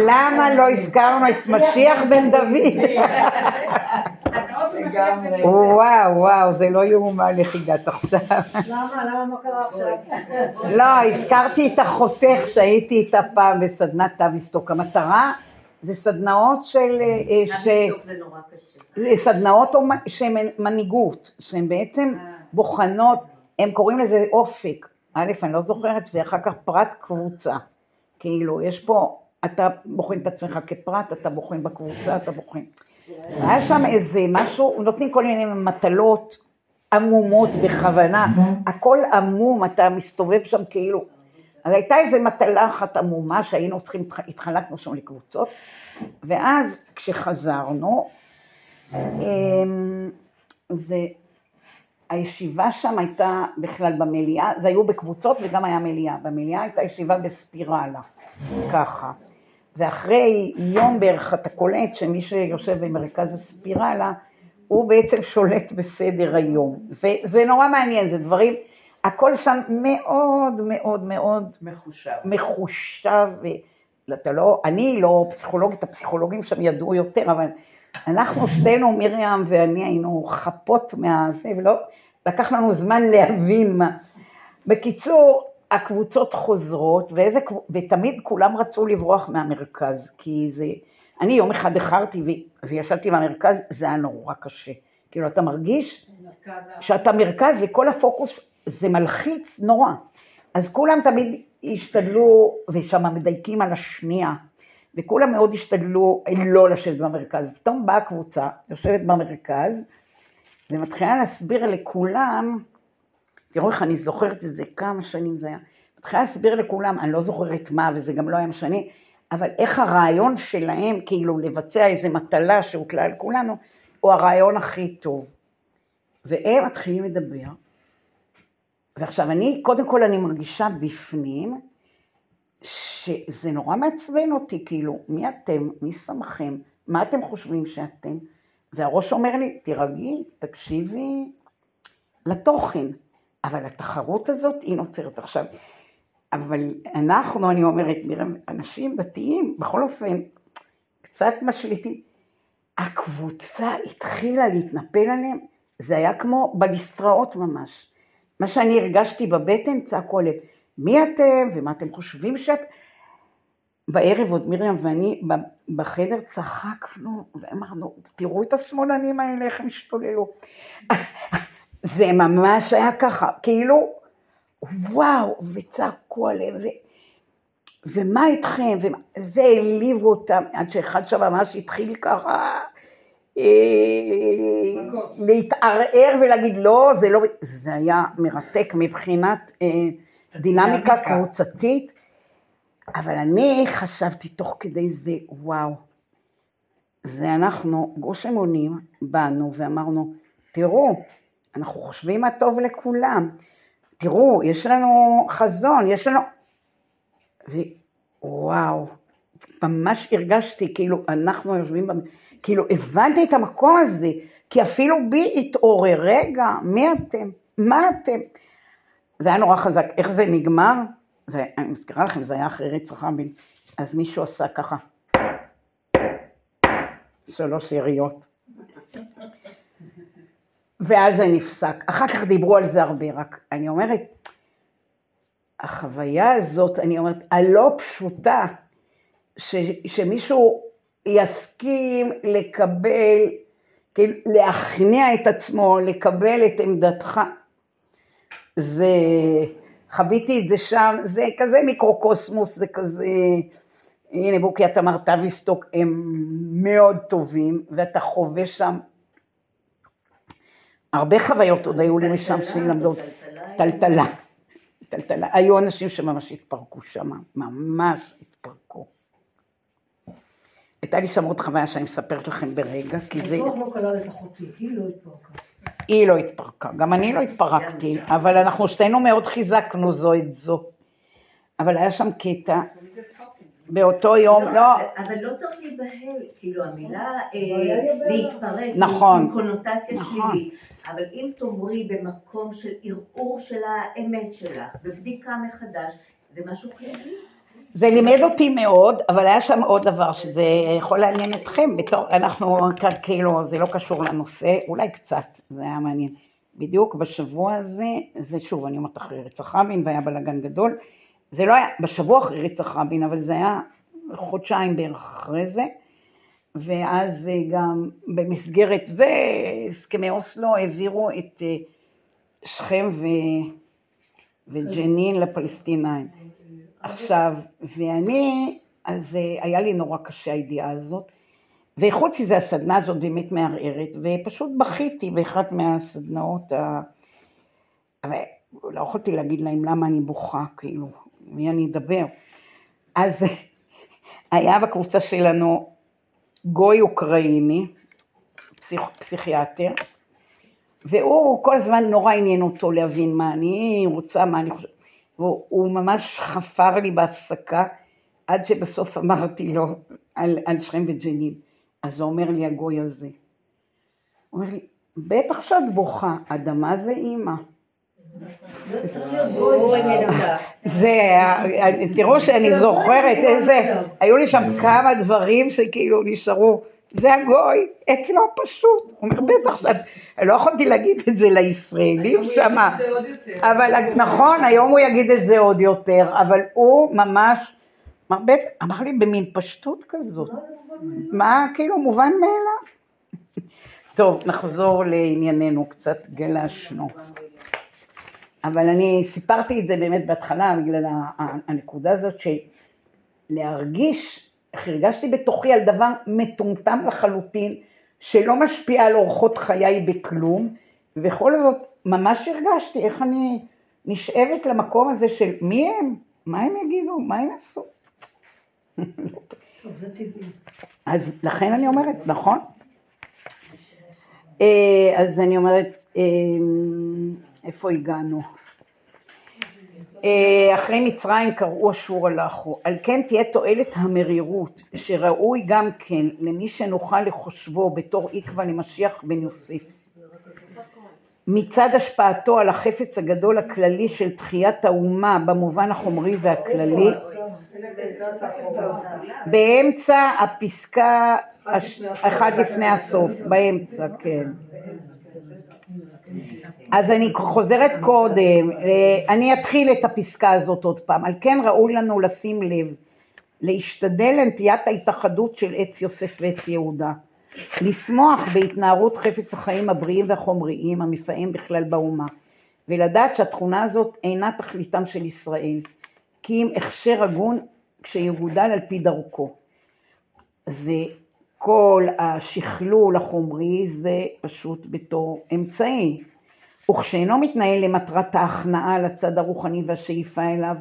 למה לא הזכרנו את משיח בן דוד? וואו, וואו, זה לא יאומה לחידת עכשיו. למה? למה מה קרה עכשיו? לא, הזכרתי את החותך שהייתי איתה פעם בסדנת תוויסטוק. המטרה זה סדנאות של... תוויסטוק זה נורא קשה. סדנאות שהן מנהיגות, שהן בעצם בוחנות, הם קוראים לזה אופק, א', אני לא זוכרת, ואחר כך פרט קבוצה, כאילו, יש פה, אתה בוחן את עצמך כפרט, אתה בוחן בקבוצה, אתה בוחן. היה שם איזה משהו, נותנים כל מיני מטלות עמומות בכוונה, הכל עמום, אתה מסתובב שם כאילו, אז הייתה איזה מטלה אחת עמומה, שהיינו צריכים, התחלקנו שם לקבוצות, ואז כשחזרנו, זה... הישיבה שם הייתה בכלל במליאה, זה היו בקבוצות וגם היה מליאה, במליאה הייתה ישיבה בספירלה, ככה. ואחרי יום בערך אתה קולט שמי שיושב במרכז הספירלה, הוא בעצם שולט בסדר היום. זה, זה נורא מעניין, זה דברים, הכל שם מאוד מאוד מאוד מחושב. מחושב ואתה לא, אני לא פסיכולוגית, הפסיכולוגים שם ידעו יותר, אבל... אנחנו שתינו, מיריאם ואני, היינו חפות מהזה, ולא, לקח לנו זמן להבין מה. בקיצור, הקבוצות חוזרות, ואיזה, ותמיד כולם רצו לברוח מהמרכז, כי זה, אני יום אחד אחרתי וישבתי במרכז, זה היה נורא קשה. כאילו, אתה מרגיש שאתה מרכז, וכל הפוקוס זה מלחיץ נורא. אז כולם תמיד השתדלו, ושם מדייקים על השנייה. וכולם מאוד השתדלו לא לשבת במרכז. פתאום באה קבוצה, יושבת במרכז, ומתחילה להסביר לכולם, תראו איך אני זוכרת את זה, כמה שנים זה היה, מתחילה להסביר לכולם, אני לא זוכרת מה, וזה גם לא היה משני, אבל איך הרעיון שלהם, כאילו לבצע איזו מטלה שהוטלה על כולנו, הוא הרעיון הכי טוב. והם מתחילים לדבר, ועכשיו אני, קודם כל אני מרגישה בפנים, שזה נורא מעצבן אותי, כאילו, מי אתם, מי שמכם, מה אתם חושבים שאתם? והראש אומר לי, תירגעי, תקשיבי לתוכן, אבל התחרות הזאת היא נוצרת עכשיו. אבל אנחנו, אני אומרת, אנשים דתיים, בכל אופן, קצת משליטים, הקבוצה התחילה להתנפל עליהם, זה היה כמו בלסטראות ממש. מה שאני הרגשתי בבטן, צעקו עליהם, מי אתם ומה אתם חושבים שאת... בערב עוד מירן ואני בחדר צחקנו ואמרנו, תראו את השמאלנים האלה, איך הם השתוללו. זה ממש היה ככה, כאילו, וואו, וצעקו עליהם, ו... ומה איתכם, ומה... זה העליבו אותם, עד שאחד שם ממש התחיל ככה, להתערער ולהגיד, לא, זה לא... זה היה מרתק מבחינת... דינמיקה קבוצתית, אבל אני חשבתי תוך כדי זה, וואו, זה אנחנו, גוש אמונים, באנו ואמרנו, תראו, אנחנו חושבים מה טוב לכולם, תראו, יש לנו חזון, יש לנו, וואו, ממש הרגשתי, כאילו אנחנו יושבים, כאילו הבנתי את המקום הזה, כי אפילו בי התעורר, רגע, מי אתם? מה אתם? זה היה נורא חזק, איך זה נגמר, זה, אני מזכירה לכם, זה היה אחרי רצח רבין, אז מישהו עשה ככה, שלוש יריות, ואז זה נפסק, אחר כך דיברו על זה הרבה, רק אני אומרת, החוויה הזאת, אני אומרת, הלא פשוטה, ש, שמישהו יסכים לקבל, כאילו, להכניע את עצמו, לקבל את עמדתך, זה, חוויתי את זה שם, זה כזה מיקרוקוסמוס, זה כזה, הנה בוקי, אתה אמר, תוויסטוק, הם מאוד טובים, ואתה חווה שם, הרבה חוויות עוד היו לי משם, שלמדו, טלטלה, טלטלה, היו אנשים שממש התפרקו שם, ממש התפרקו. הייתה לי שם עוד חוויה שאני מספרת לכם ברגע, כי זה... התפרק לא קלה לתחותי, היא לא התפרקה. היא לא התפרקה, גם אני לא התפרקתי, אבל אנחנו שתינו מאוד חיזקנו זו את זו. אבל היה שם קטע, באותו יום, לא... אבל לא צריך להיבהל, כאילו המילה להתפרק, עם קונוטציה שלי, אבל אם תאמרי במקום של ערעור של האמת שלה, בבדיקה מחדש, זה משהו כללי? זה לימד אותי מאוד, אבל היה שם עוד דבר שזה יכול לעניין אתכם, בתור, אנחנו כאן כאילו, זה לא קשור לנושא, אולי קצת, זה היה מעניין. בדיוק בשבוע הזה, זה שוב, אני אומרת אחרי רצח רבין, והיה בלגן גדול, זה לא היה בשבוע אחרי רצח רבין, אבל זה היה חודשיים בערך אחרי זה, ואז גם במסגרת זה, הסכמי אוסלו העבירו את שכם ו... וג'נין לפלסטינאים. עכשיו, ואני, אז היה לי נורא קשה הידיעה הזאת, וחוץ מזה הסדנה הזאת באמת מערערת, ופשוט בכיתי באחת מהסדנאות, ה... אבל לא יכולתי להגיד להם למה אני בוכה, כאילו, מי אני אדבר. אז היה בקבוצה שלנו גוי אוקראיני, פסיכ... פסיכיאטר, והוא כל הזמן נורא עניין אותו להבין מה אני רוצה, מה אני חושבת. והוא ממש חפר לי בהפסקה, עד שבסוף אמרתי לו על, על שכם וג'נין. אז הוא אומר לי, הגוי הזה. הוא אומר לי, בטח שאת בוכה, אדמה זה אימא. זה, תראו שאני זוכרת איזה, היו לי שם כמה דברים שכאילו נשארו, זה הגוי, אצלו פשוט. הוא אומר, בטח שאת, לא יכולתי להגיד את זה לישראלים שמה. אבל נכון, היום הוא יגיד את זה עוד יותר, אבל הוא ממש, אמר לי במין פשטות כזאת. מה, כאילו, מובן מאליו? טוב, נחזור לענייננו, קצת גלשנו. אבל אני סיפרתי את זה באמת בהתחלה, בגלל הנקודה הזאת, שלהרגיש הרגשתי בתוכי על דבר מטומטם לחלוטין, שלא משפיע על אורחות חיי בכלום, ובכל זאת ממש הרגשתי איך אני נשאבת למקום הזה של מי הם, מה הם יגידו, מה הם עשו. זה טבעי. אז לכן אני אומרת, נכון? אז אני אומרת, איפה הגענו? אחרי מצרים קראו אשור הלכו, על כן תהיה תועלת המרירות שראוי גם כן למי שנוכל לחושבו בתור עקבה למשיח בן יוסף, מצד השפעתו על החפץ הגדול הכללי של תחיית האומה במובן החומרי והכללי. באמצע הפסקה אחד לפני הסוף, באמצע, כן. אז אני חוזרת קודם, אני אתחיל את הפסקה הזאת עוד פעם, על כן ראוי לנו לשים לב, להשתדל לנטיית ההתאחדות של עץ יוסף ועץ יהודה, לשמוח בהתנערות חפץ החיים הבריאים והחומריים, המפעים בכלל באומה, ולדעת שהתכונה הזאת אינה תכליתם של ישראל, כי אם הכשר הגון כשיגודל על פי דרכו. זה כל השכלול החומרי זה פשוט בתור אמצעי, וכשאינו מתנהל למטרת ההכנעה לצד הרוחני והשאיפה אליו,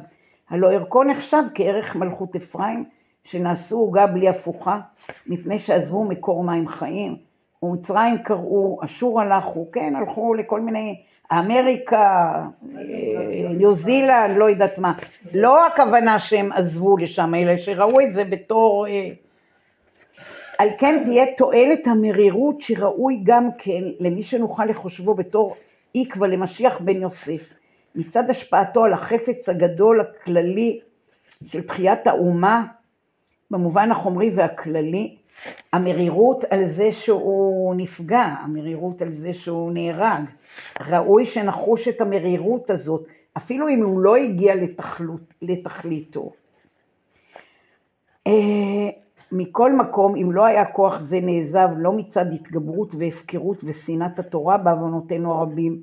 הלא ערכו נחשב כערך מלכות אפרים, שנעשו הוגה בלי הפוכה, מפני שעזבו מקור מים חיים, ומצרים קראו, אשור הלכו, כן, הלכו לכל מיני, אמריקה, ניו זילנד, לא יודעת מה, לא הכוונה שהם עזבו לשם, אלא שראו את זה בתור... על כן תהיה תועלת המרירות שראוי גם כן למי שנוכל לחושבו בתור עקבה למשיח בן יוסף, מצד השפעתו על החפץ הגדול הכללי של תחיית האומה, במובן החומרי והכללי, המרירות על זה שהוא נפגע, המרירות על זה שהוא נהרג, ראוי שנחוש את המרירות הזאת, אפילו אם הוא לא הגיע לתכלות, לתכליתו. מכל מקום, אם לא היה כוח זה נעזב, לא מצד התגברות והפקרות ושנאת התורה בעוונותינו הרבים,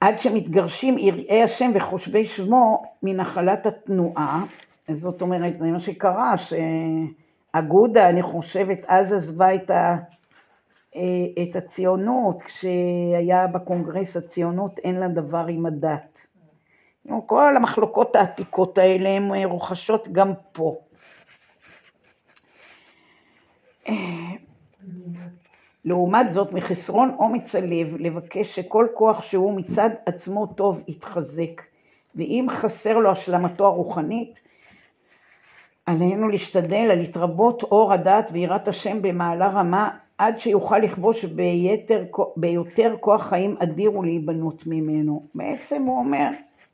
עד שמתגרשים יראי השם וחושבי שמו מנחלת התנועה, זאת אומרת, זה מה שקרה, שאגודה, אני חושבת, אז עזבה את, ה, את הציונות, כשהיה בקונגרס הציונות, אין לה דבר עם הדת. כל המחלוקות העתיקות האלה, הן רוחשות גם פה. לעומת זאת, מחסרון אומץ הלב, לבקש שכל כוח שהוא מצד עצמו טוב יתחזק, ואם חסר לו השלמתו הרוחנית, עלינו להשתדל על התרבות אור הדעת ויראת השם במעלה רמה, עד שיוכל לכבוש ביתר, ביותר כוח חיים אדיר ולהיבנות ממנו. בעצם הוא אומר,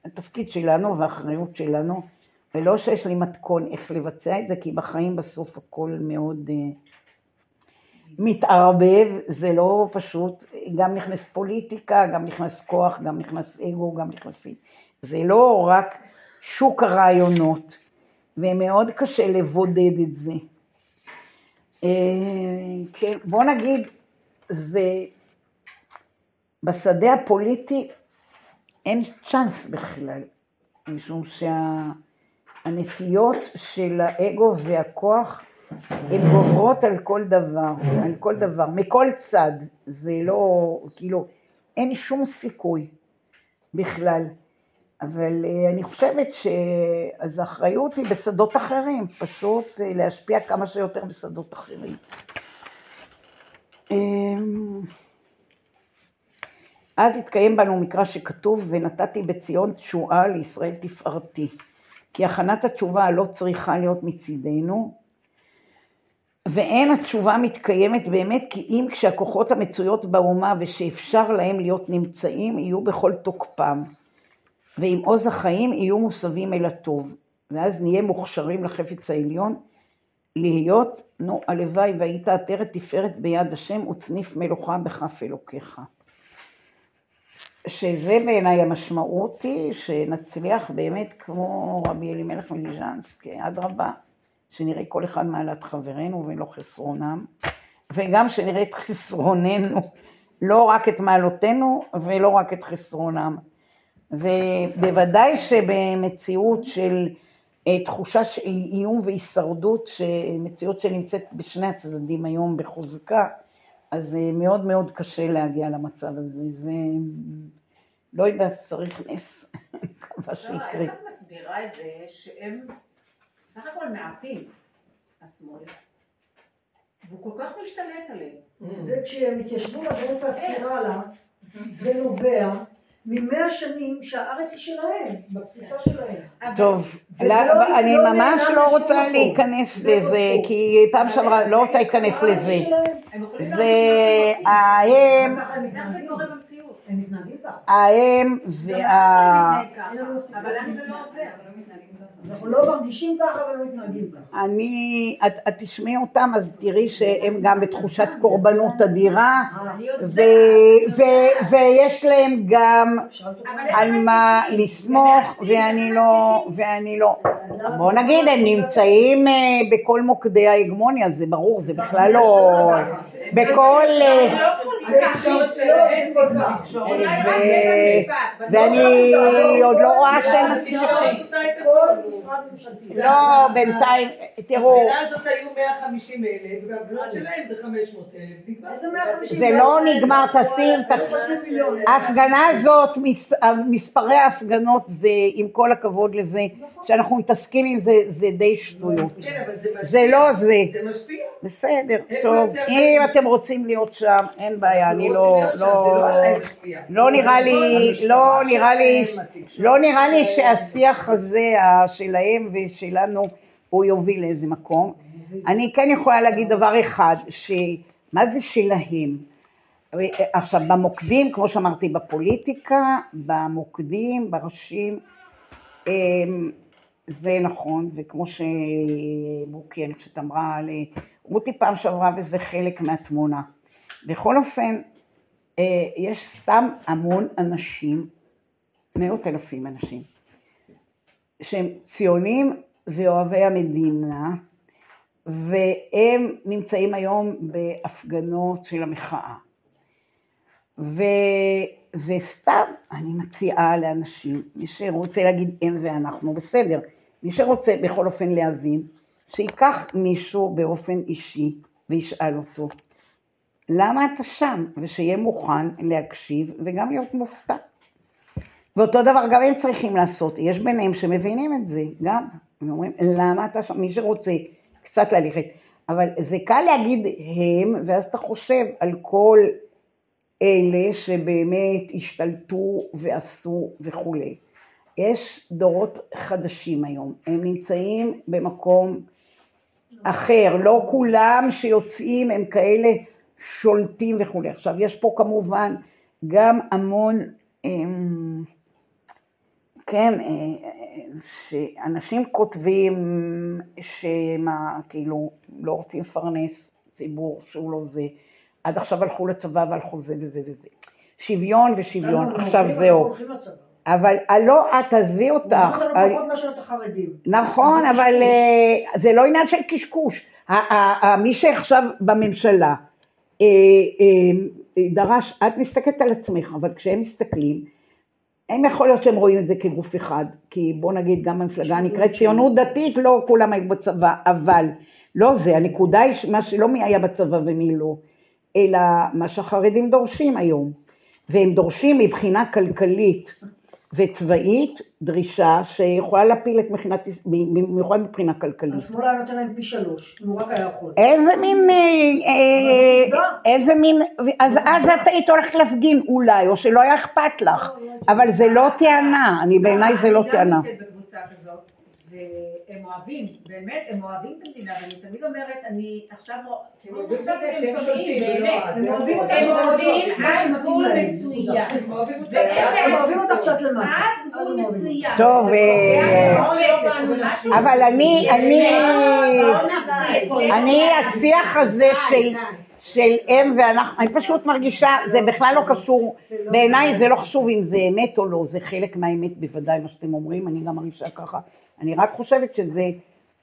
התפקיד שלנו והאחריות שלנו, ולא שיש לי מתכון איך לבצע את זה, כי בחיים בסוף הכל מאוד uh, מתערבב, זה לא פשוט, גם נכנס פוליטיקה, גם נכנס כוח, גם נכנס אגו, גם נכנסים. זה לא רק שוק הרעיונות, ומאוד קשה לבודד את זה. Uh, כן, בוא נגיד, זה בשדה הפוליטי אין צ'אנס בכלל, משום שה... הנטיות של האגו והכוח, הן גוברות על כל דבר, על כל דבר, מכל צד, זה לא, כאילו, אין שום סיכוי בכלל, אבל אני חושבת שאז האחריות היא בשדות אחרים, פשוט להשפיע כמה שיותר בשדות אחרים. אז התקיים בנו מקרא שכתוב, ונתתי בציון תשועה לישראל תפארתי. כי הכנת התשובה לא צריכה להיות מצידנו, ואין התשובה מתקיימת באמת, כי אם כשהכוחות המצויות באומה ושאפשר להם להיות נמצאים, יהיו בכל תוקפם, ועם עוז החיים יהיו מוסבים אל הטוב, ואז נהיה מוכשרים לחפץ העליון, להיות, נו, הלוואי והיית עטרת תפארת ביד השם, וצניף מלוכה בכף אלוקיך. שזה בעיניי המשמעות היא שנצליח באמת כמו רבי אלימלך מליז'נסק, עד רבה, שנראה כל אחד מעלת חברינו ולא חסרונם, וגם שנראה את חסרוננו, לא רק את מעלותינו ולא רק את חסרונם. ובוודאי שבמציאות של תחושה של איום והישרדות, שמציאות שנמצאת בשני הצדדים היום בחוזקה, אז מאוד מאוד קשה להגיע למצב הזה. זה, לא יודעת, צריך נס, אני מקווה שיקרה. שרה, איך את מסבירה את זה שהם סך הכל מעטים, השמאל, והוא כל כך משתלט עליהם? זה כשהם התיישבו לעבוד והספירה לה, זה נובע ממאה שנים שהארץ היא שלהם, בתפיסה שלהם. טוב, אני ממש לא רוצה להיכנס לזה, כי פעם שעברה לא רוצה להיכנס לזה. זה ההם, ההם וה... אבל אני זה לא עושה, אבל לא מתנהגים ככה. אנחנו לא מרגישים ככה, אבל לא מתנהגים ככה. אני, את תשמעי אותם, אז תראי שהם גם בתחושת קורבנות אדירה, ויש להם גם על מה לסמוך, ואני לא, ואני לא. בואו נגיד, הם נמצאים בכל מוקדי ההגמוניה, זה ברור, זה בכלל לא... בכל... ואני עוד לא רואה שהם מצליחים. לא, בינתיים, תראו. בגלל זאת היו מאה וחמישים אלף, והגבלות שלהם זה חמש מאות אלף. זה לא נגמר, תשים, ההפגנה הזאת, מספרי ההפגנות זה, עם כל הכבוד לזה, שאנחנו מתעסקים עם זה, זה די שטויות. זה לא זה. זה משפיע? בסדר, טוב. אם אתם רוצים להיות שם, אין בעיה, אני לא... לא נראה לי, לא נראה לי, לא נראה לי שהשיח הזה שלהם ושלנו הוא יוביל לאיזה מקום. אני כן יכולה להגיד דבר אחד, שמה זה שלהם? עכשיו במוקדים, כמו שאמרתי, בפוליטיקה, במוקדים, בראשים, זה נכון, וכמו שבוקי, אני חושבת אמרה, רותי פעם שעברה וזה חלק מהתמונה. בכל אופן, יש סתם המון אנשים, מאות אלפים אנשים, שהם ציונים ואוהבי המדינה, והם נמצאים היום בהפגנות של המחאה. ו... וסתם אני מציעה לאנשים, מי שרוצה להגיד הם ואנחנו, בסדר, מי שרוצה בכל אופן להבין, שיקח מישהו באופן אישי וישאל אותו, למה אתה שם? ושיהיה מוכן להקשיב וגם להיות מופתע. ואותו דבר גם הם צריכים לעשות, יש ביניהם שמבינים את זה, גם, הם אומרים, למה אתה שם? מי שרוצה קצת ללכת, אבל זה קל להגיד הם, ואז אתה חושב על כל אלה שבאמת השתלטו ועשו וכו'. יש דורות חדשים היום, הם נמצאים במקום אחר, לא כולם שיוצאים הם כאלה שולטים וכו'. עכשיו יש פה כמובן גם המון, כן, שאנשים כותבים שמה, כאילו, לא רוצים לפרנס ציבור שהוא לא זה, עד עכשיו הלכו לצבא והלכו זה וזה וזה. שוויון ושוויון, עכשיו זהו. אבל לא, תעזבי אותך. נכון, אבל זה לא עניין של קשקוש. מי שעכשיו בממשלה דרש, את מסתכלת על עצמך, אבל כשהם מסתכלים, הם יכול להיות שהם רואים את זה כגוף אחד, כי בוא נגיד גם המפלגה נקראת ציונות דתית, לא כולם היו בצבא, אבל לא זה, הנקודה היא לא מי היה בצבא ומי לא, אלא מה שהחרדים דורשים היום, והם דורשים מבחינה כלכלית וצבאית דרישה שיכולה להפיל את מכינת, במיוחד מבחינה כלכלית. השמאל היה נותן להם פי שלוש, אם הוא רק היה יכול. איזה מין, איזה מין, אז את היית הולכת להפגין אולי, או שלא היה אכפת לך, אבל זה לא טענה, אני בעיניי זה לא טענה. אני גם נמצאת בקבוצה כזאת, והם אוהבים, באמת, הם אוהבים את המדינה, ואני תמיד אומרת, אני עכשיו שהם סוגעים, באמת, הם אוהבים עד גבול מסוים. הם אוהבים אותך שאת למטה. עד גבול מסוים. טוב, אבל אני, אני, השיח הזה של... של הם ואנחנו, אני פשוט מרגישה, זה בכלל לא קשור, בעיניי זה לא חשוב אם זה אמת או לא, זה חלק מהאמת בוודאי מה שאתם אומרים, אני גם מרגישה ככה, אני רק חושבת שזה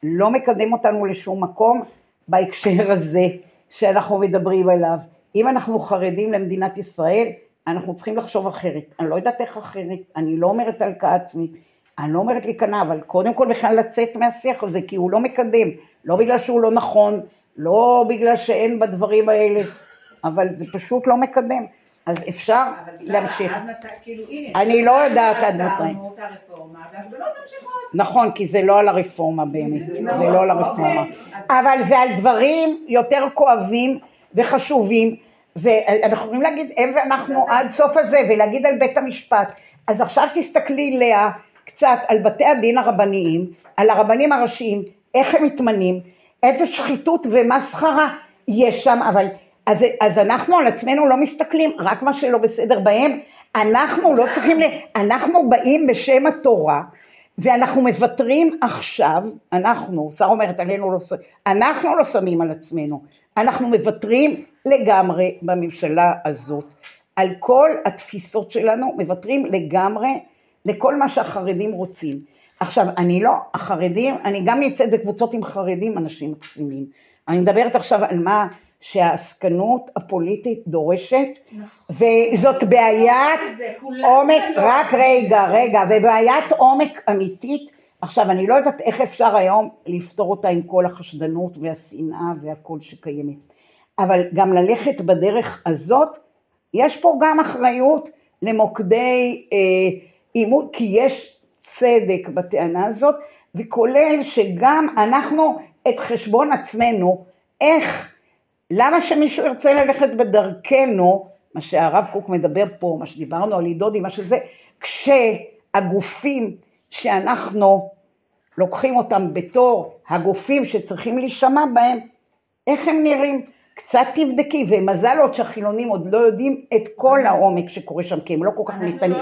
לא מקדם אותנו לשום מקום, בהקשר הזה שאנחנו מדברים עליו, אם אנחנו חרדים למדינת ישראל, אנחנו צריכים לחשוב אחרת, אני לא יודעת איך אחרת, אני לא אומרת על כך עצמי, אני לא אומרת להיכנע, אבל קודם כל בכלל לצאת מהשיח הזה, כי הוא לא מקדם, לא בגלל שהוא לא נכון, לא בגלל שאין בדברים האלה, אבל זה פשוט לא מקדם. אז אפשר להמשיך. אני לא יודעת עד מתי. נכון, כי זה לא על הרפורמה באמת, זה לא על הרפורמה. אבל זה על דברים יותר כואבים וחשובים, ואנחנו יכולים להגיד, הם ואנחנו עד סוף הזה, ולהגיד על בית המשפט. אז עכשיו תסתכלי לאה קצת על בתי הדין הרבניים, על הרבנים הראשיים, איך הם מתמנים, איזה שחיתות ומה שחרה יש שם, אבל... אז, אז אנחנו על עצמנו לא מסתכלים, רק מה שלא בסדר בהם, אנחנו לא צריכים, לה, אנחנו באים בשם התורה, ואנחנו מבטרים עכשיו, אנחנו, שר אומרת עלינו לא, אנחנו לא שמים על עצמנו, אנחנו מבטרים לגמרי בממשלה הזאת, על כל התפיסות שלנו, מבטרים לגמרי, לכל מה שהחרדים רוצים. עכשיו, אני לא, החרדים, אני גם נמצאת בקבוצות עם חרדים, אנשים מקסימים, אני מדברת עכשיו על מה, שהעסקנות הפוליטית דורשת, וזאת בעיית עומק, רק רגע, רגע, ובעיית עומק אמיתית, עכשיו אני לא יודעת איך אפשר היום לפתור אותה עם כל החשדנות והשנאה והכל שקיימת, אבל גם ללכת בדרך הזאת, יש פה גם אחריות למוקדי אימות, כי יש צדק בטענה הזאת, וכולל שגם אנחנו את חשבון עצמנו, איך למה שמישהו ירצה ללכת בדרכנו, מה שהרב קוק מדבר פה, מה שדיברנו על ידודי, מה שזה, כשהגופים שאנחנו לוקחים אותם בתור הגופים שצריכים להישמע בהם, איך הם נראים? קצת תבדקי, ומזל עוד שהחילונים עוד לא יודעים את כל העומק שקורה שם, כי הם לא כל כך ניתנים.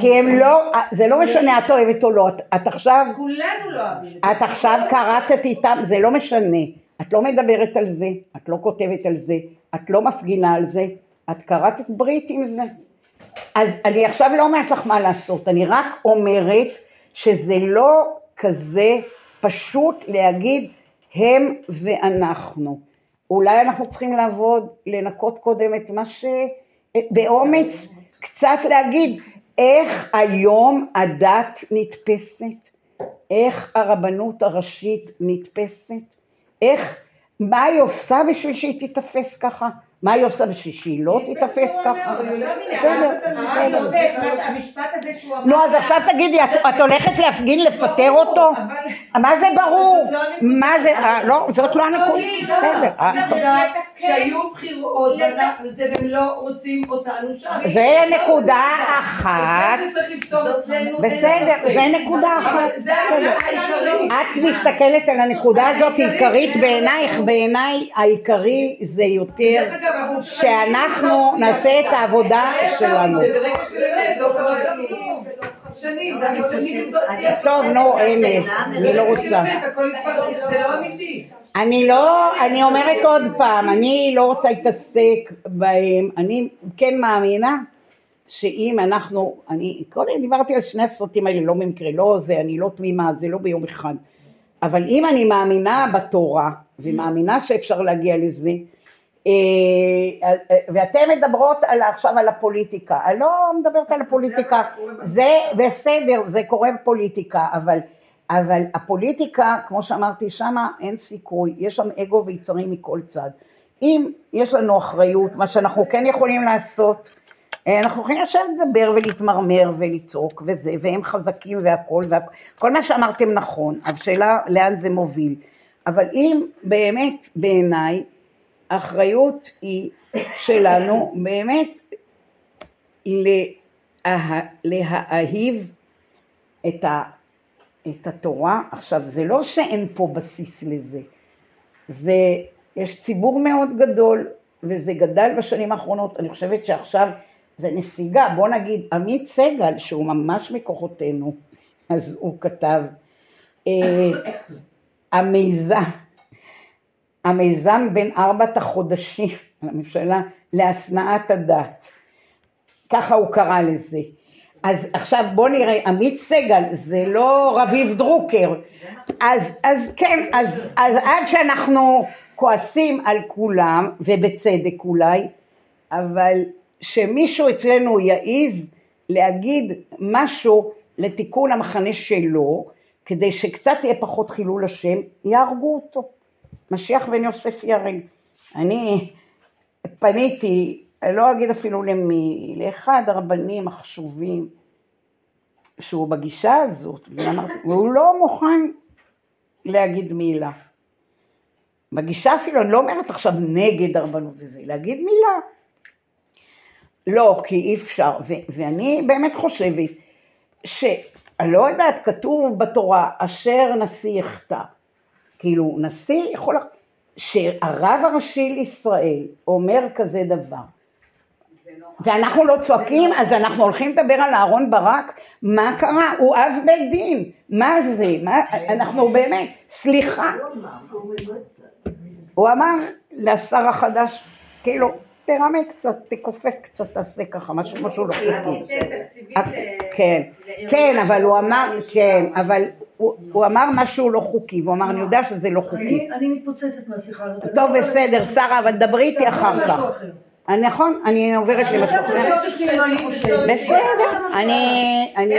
כי הם לא, זה לא משנה, את אוהבת או לא, את עכשיו... כולנו לא אוהבים. את עכשיו קראתת איתם, זה לא משנה. את לא מדברת על זה, את לא כותבת על זה, את לא מפגינה על זה, את קראת את ברית עם זה. אז אני עכשיו לא אומרת לך מה לעשות, אני רק אומרת שזה לא כזה פשוט להגיד הם ואנחנו. אולי אנחנו צריכים לעבוד, לנקות קודם את מה ש... באומץ, קצת להגיד איך היום הדת נתפסת, איך הרבנות הראשית נתפסת, איך, מה היא עושה בשביל שהיא תתאפס ככה? מה היא עושה בשביל שהיא לא תתאפס ככה? בסדר, בסדר. המשפט הזה שהוא אמר... לא, אז עכשיו תגידי, את הולכת להפגין לפטר אותו? מה זה ברור? מה זה, לא, זאת לא הנקודה. בסדר. זה באמת שהיו בחירות, וזה הם לא רוצים אותנו שם. זה נקודה אחת. זה שצריך לפתור אצלנו. בסדר, זה נקודה אחת. את מסתכלת על הנקודה הזאת עיקרית בעינייך, בעיניי העיקרי זה יותר... שאנחנו נעשה את העבודה שלנו. טוב, נו, אמת, אני לא רוצה. אני לא, אני אומרת עוד פעם, אני לא רוצה להתעסק בהם, אני כן מאמינה שאם אנחנו, אני קודם דיברתי על שני הסרטים האלה, לא ממקרה, לא זה, אני לא תמימה, זה לא ביום אחד, אבל אם אני מאמינה בתורה, ומאמינה שאפשר להגיע לזה, ואתם מדברות עכשיו על הפוליטיקה, אני לא מדברת על הפוליטיקה, זה בסדר, זה קורה בפוליטיקה, אבל הפוליטיקה, כמו שאמרתי, שמה אין סיכוי, יש שם אגו ויצרים מכל צד. אם יש לנו אחריות, מה שאנחנו כן יכולים לעשות, אנחנו יכולים לשבת לדבר ולהתמרמר ולצעוק וזה, והם חזקים והכל, כל מה שאמרתם נכון, השאלה לאן זה מוביל, אבל אם באמת בעיניי, האחריות היא שלנו באמת לה, להאהיב את, ה, את התורה. עכשיו זה לא שאין פה בסיס לזה, זה, יש ציבור מאוד גדול וזה גדל בשנים האחרונות, אני חושבת שעכשיו זה נסיגה, בוא נגיד עמית סגל שהוא ממש מכוחותינו, אז הוא כתב, המיזם, המיזם בין ארבעת החודשים, הממשלה, להסנעת הדת. ככה הוא קרא לזה. אז עכשיו בוא נראה, עמית סגל, זה לא רביב דרוקר. אז, אז כן, אז, אז עד שאנחנו כועסים על כולם, ובצדק אולי, אבל שמישהו אצלנו יעיז להגיד משהו לתיקון המחנה שלו, כדי שקצת יהיה פחות חילול השם, יהרגו אותו. משיח בן יוסף ירג. אני פניתי, לא אגיד אפילו למי, לאחד הרבנים החשובים, שהוא בגישה הזאת, והוא לא מוכן להגיד מילה. בגישה אפילו, אני לא אומרת עכשיו נגד הרבנות וזה, להגיד מילה. לא, כי אי אפשר, ואני באמת חושבת, שאני לא יודעת, כתוב בתורה, אשר נשיא יחטא, כאילו נשיא יכול, שהרב הראשי לישראל אומר כזה דבר, ואנחנו לא צועקים, אז אנחנו הולכים לדבר על אהרון ברק, מה קרה? הוא אב בית דין, מה זה? אנחנו באמת, סליחה, הוא אמר לשר החדש, כאילו, תרמה קצת, תכופף קצת, תעשה ככה, משהו כמו שהוא לא חייתי. כן, כן, אבל הוא אמר, כן, אבל הוא אמר משהו לא חוקי, והוא אמר, אני יודע שזה לא חוקי. אני מתפוצצת מהשיחה הזאת. טוב, בסדר, שרה, אבל דברי איתי אחר כך. נכון, אני עוברת למשהו אחר. בסדר, אני...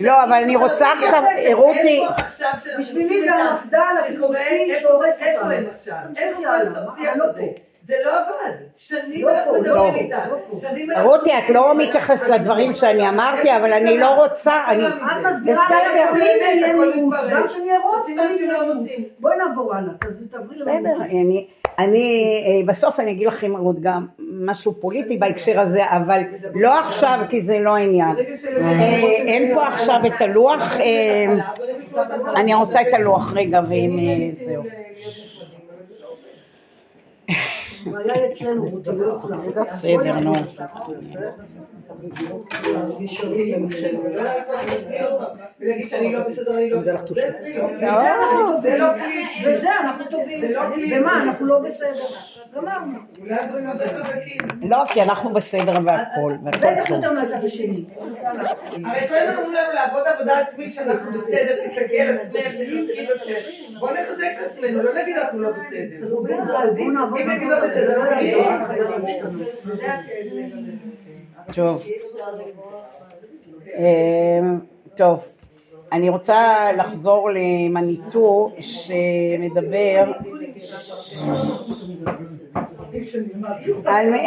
לא, אבל אני רוצה עכשיו, הראותי... בשבילי זה ההבדל, הקורסים שעורס אותם. איפה הם עכשיו? זה לא עבד, שנים אנחנו מדברים איתם. רותי, את לא מתייחסת לדברים שאני אמרתי, אבל אני לא רוצה, אני... בסדר, גם שאני ארוב, בואי נעבור הלאה, כזה תעברי לבנות. אני, בסוף אני אגיד לכם עוד גם משהו פוליטי בהקשר הזה, אבל לא עכשיו, כי זה לא העניין. אין פה עכשיו את הלוח, אני רוצה את הלוח רגע, ואם זהו. היה אצלנו, הוא תראו אצלנו. סדר, נו. ולהגיד שאני לא בסדר, אני לא בסדר. זה לא קליט. וזה, אנחנו טובים. זה לא קליט. ומה, אנחנו לא בסדר. גמרנו. אולי דברים יותר חזקים. לא, כי אנחנו בסדר והכל. בטח יותר מהצד השני. הרי תוהים אמרו לנו לעבוד עבודה עצמית שאנחנו בסדר, תסתכל על עצמך, תחזקי את עצמך. בוא נחזק את עצמנו, לא נגיד אנחנו לא בסדר. אם נגיד לא בסדר. טוב, טוב, אני רוצה לחזור למניטו שמדבר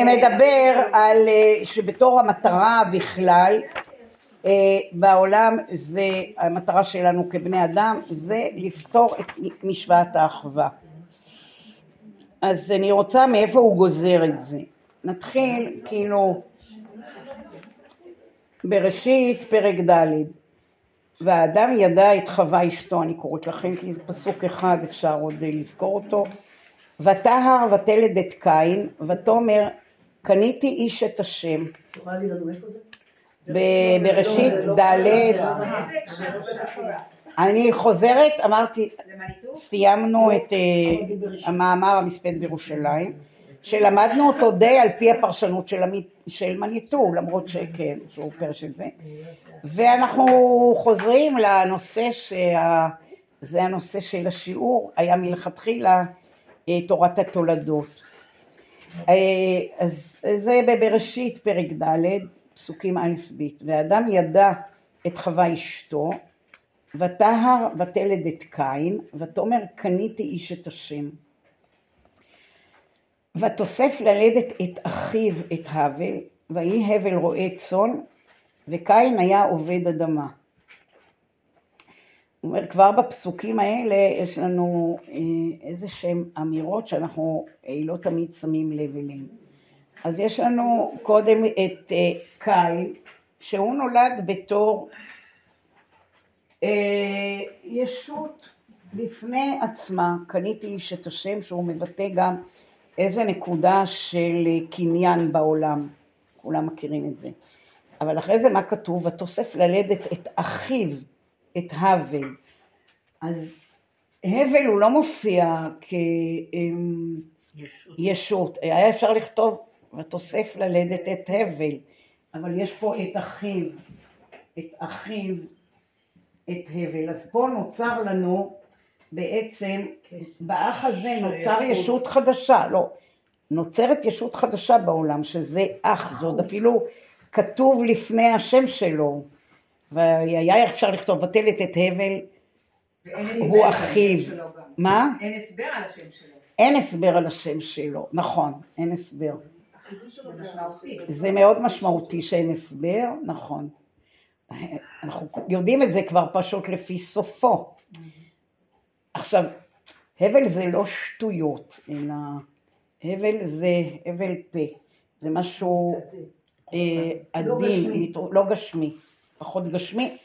מדבר על שבתור המטרה בכלל בעולם, זה המטרה שלנו כבני אדם, זה לפתור את משוואת האחווה. אז אני רוצה מאיפה הוא גוזר את זה. נתחיל כאילו בראשית פרק ד', והאדם ידע את חווה אשתו, אני קוראת לכם כי זה פסוק אחד, אפשר עוד לזכור אותו. ותהר ותלד את קין, ותאמר קניתי איש את השם. תוכל לי לנו איפה זה? בראשית ד'. אני חוזרת, אמרתי, סיימנו את המאמר המספד בירושלים, שלמדנו אותו די על פי הפרשנות של מניטו, למרות שכן, שהוא פרש את זה, ואנחנו חוזרים לנושא, זה הנושא של השיעור, היה מלכתחילה תורת התולדות. אז זה בבראשית פרק ד', פסוקים א' ב', והאדם ידע את חווה אשתו, ותהר ותלד את קין, ותאמר קניתי איש את השם. ותוסף ללדת את אחיו את הבל, ויהי הבל רועה צאן, וקין היה עובד אדמה. הוא אומר, כבר בפסוקים האלה יש לנו איזה שהם אמירות שאנחנו לא תמיד שמים לב אליהם. אז יש לנו קודם את קין, שהוא נולד בתור ישות לפני עצמה, קניתי איש את השם, שהוא מבטא גם איזה נקודה של קניין בעולם, כולם מכירים את זה. אבל אחרי זה מה כתוב? ותוסף ללדת את אחיו, את הבל. אז הבל הוא לא מופיע כישות, היה אפשר לכתוב ותוסף ללדת את הבל, אבל יש פה את אחיו, את אחיו, את הבל. אז פה נוצר לנו בעצם, באח הזה נוצר ישות חדשה, לא, נוצרת ישות חדשה בעולם, שזה אח, זאת אפילו כתוב לפני השם שלו, והיה אפשר לכתוב בטלת את הבל, הוא אחיו. מה? אין הסבר על השם שלו. אין הסבר על השם שלו, נכון, אין הסבר. זה מאוד משמעותי שאין הסבר, נכון. אנחנו יודעים את זה כבר פשוט לפי סופו. עכשיו, הבל זה לא שטויות, אלא הבל זה הבל פה. זה משהו עדין, לא גשמי, פחות גשמי.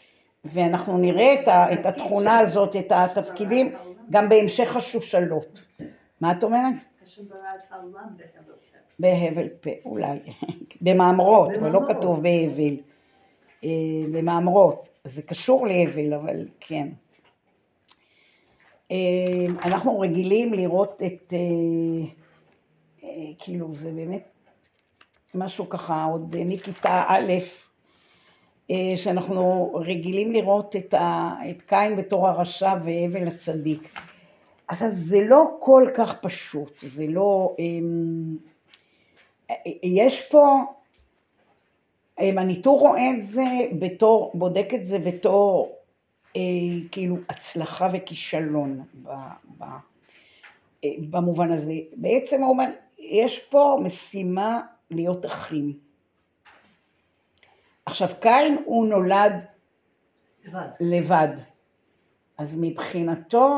ואנחנו נראה את התכונה הזאת, את התפקידים, גם בהמשך השושלות. מה את אומרת? בהבל פה, אולי. במאמרות, אבל לא כתוב בהבל. במאמרות. זה קשור להבל, אבל כן. אנחנו רגילים לראות את, כאילו זה באמת משהו ככה, עוד מכיתה א', שאנחנו רגילים לראות את, ה, את קין בתור הרשע והבל הצדיק. עכשיו זה לא כל כך פשוט, זה לא, יש פה, מניטו רואה את זה בתור, בודק את זה בתור, כאילו הצלחה וכישלון במובן הזה. בעצם הוא אומר, יש פה משימה להיות אחים. עכשיו קין הוא נולד לבד. לבד. אז מבחינתו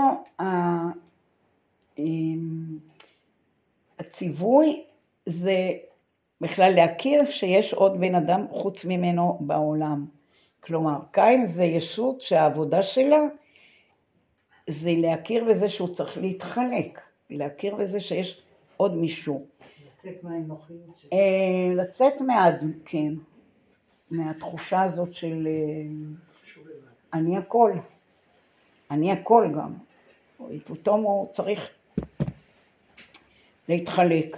הציווי זה בכלל להכיר שיש עוד בן אדם חוץ ממנו בעולם. כלומר, קין זה ישות שהעבודה שלה זה להכיר בזה שהוא צריך להתחלק, להכיר בזה שיש עוד מישהו. לצאת מהאנוכיות שלו. לצאת מהאדם, כן, מהתחושה הזאת של אני הכל, אני הכל גם. פתאום הוא צריך להתחלק.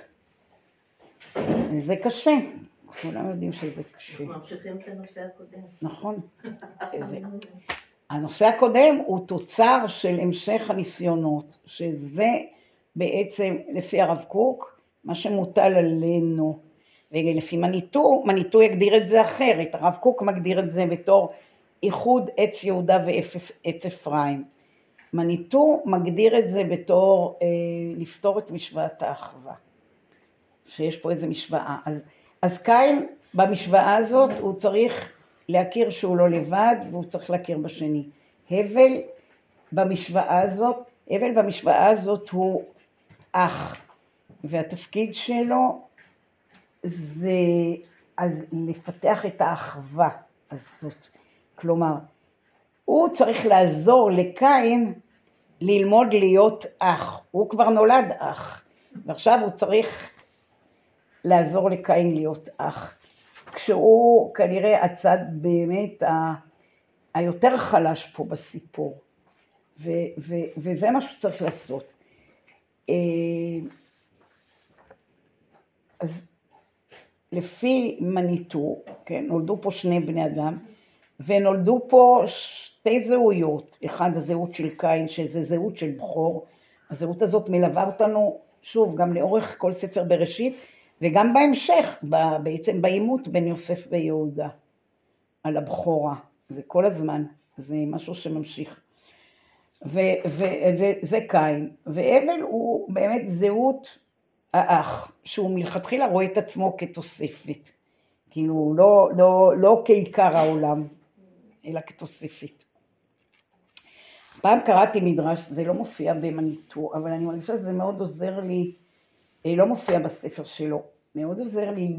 זה קשה. כולם יודעים שזה קשה. ממשיכים את הנושא הקודם. נכון. הנושא הקודם הוא תוצר של המשך הניסיונות, שזה בעצם לפי הרב קוק, מה שמוטל עלינו. ולפי מניטו, מניטו יגדיר את זה אחרת. הרב קוק מגדיר את זה בתור איחוד עץ יהודה ועץ אפרים. מניטו מגדיר את זה בתור אה, לפתור את משוואת האחווה. שיש פה איזה משוואה. אז אז קין במשוואה הזאת הוא צריך להכיר שהוא לא לבד והוא צריך להכיר בשני. הבל במשוואה הזאת, הבל במשוואה הזאת הוא אח. והתפקיד שלו זה אז לפתח את האחווה הזאת. כלומר, הוא צריך לעזור לקין ללמוד להיות אח. הוא כבר נולד אח. ועכשיו הוא צריך לעזור לקין להיות אח, כשהוא כנראה הצד באמת ה- היותר חלש פה בסיפור, ו- ו- וזה מה שצריך לעשות. אז לפי מניטו, כן, נולדו פה שני בני אדם, ונולדו פה שתי זהויות, אחד הזהות של קין, שזה זהות של בחור, הזהות הזאת מלווה אותנו, שוב, גם לאורך כל ספר בראשית, וגם בהמשך, בעצם באימות בין יוסף ויהודה, על הבכורה, זה כל הזמן, זה משהו שממשיך. וזה קין, והבל הוא באמת זהות האח, שהוא מלכתחילה רואה את עצמו כתוספת, כאילו לא, לא, לא כעיקר העולם, אלא כתוספת. פעם קראתי מדרש, זה לא מופיע במניטו, אבל אני מרגישה שזה מאוד עוזר לי, לא מופיע בספר שלו, מאוד עוזר לי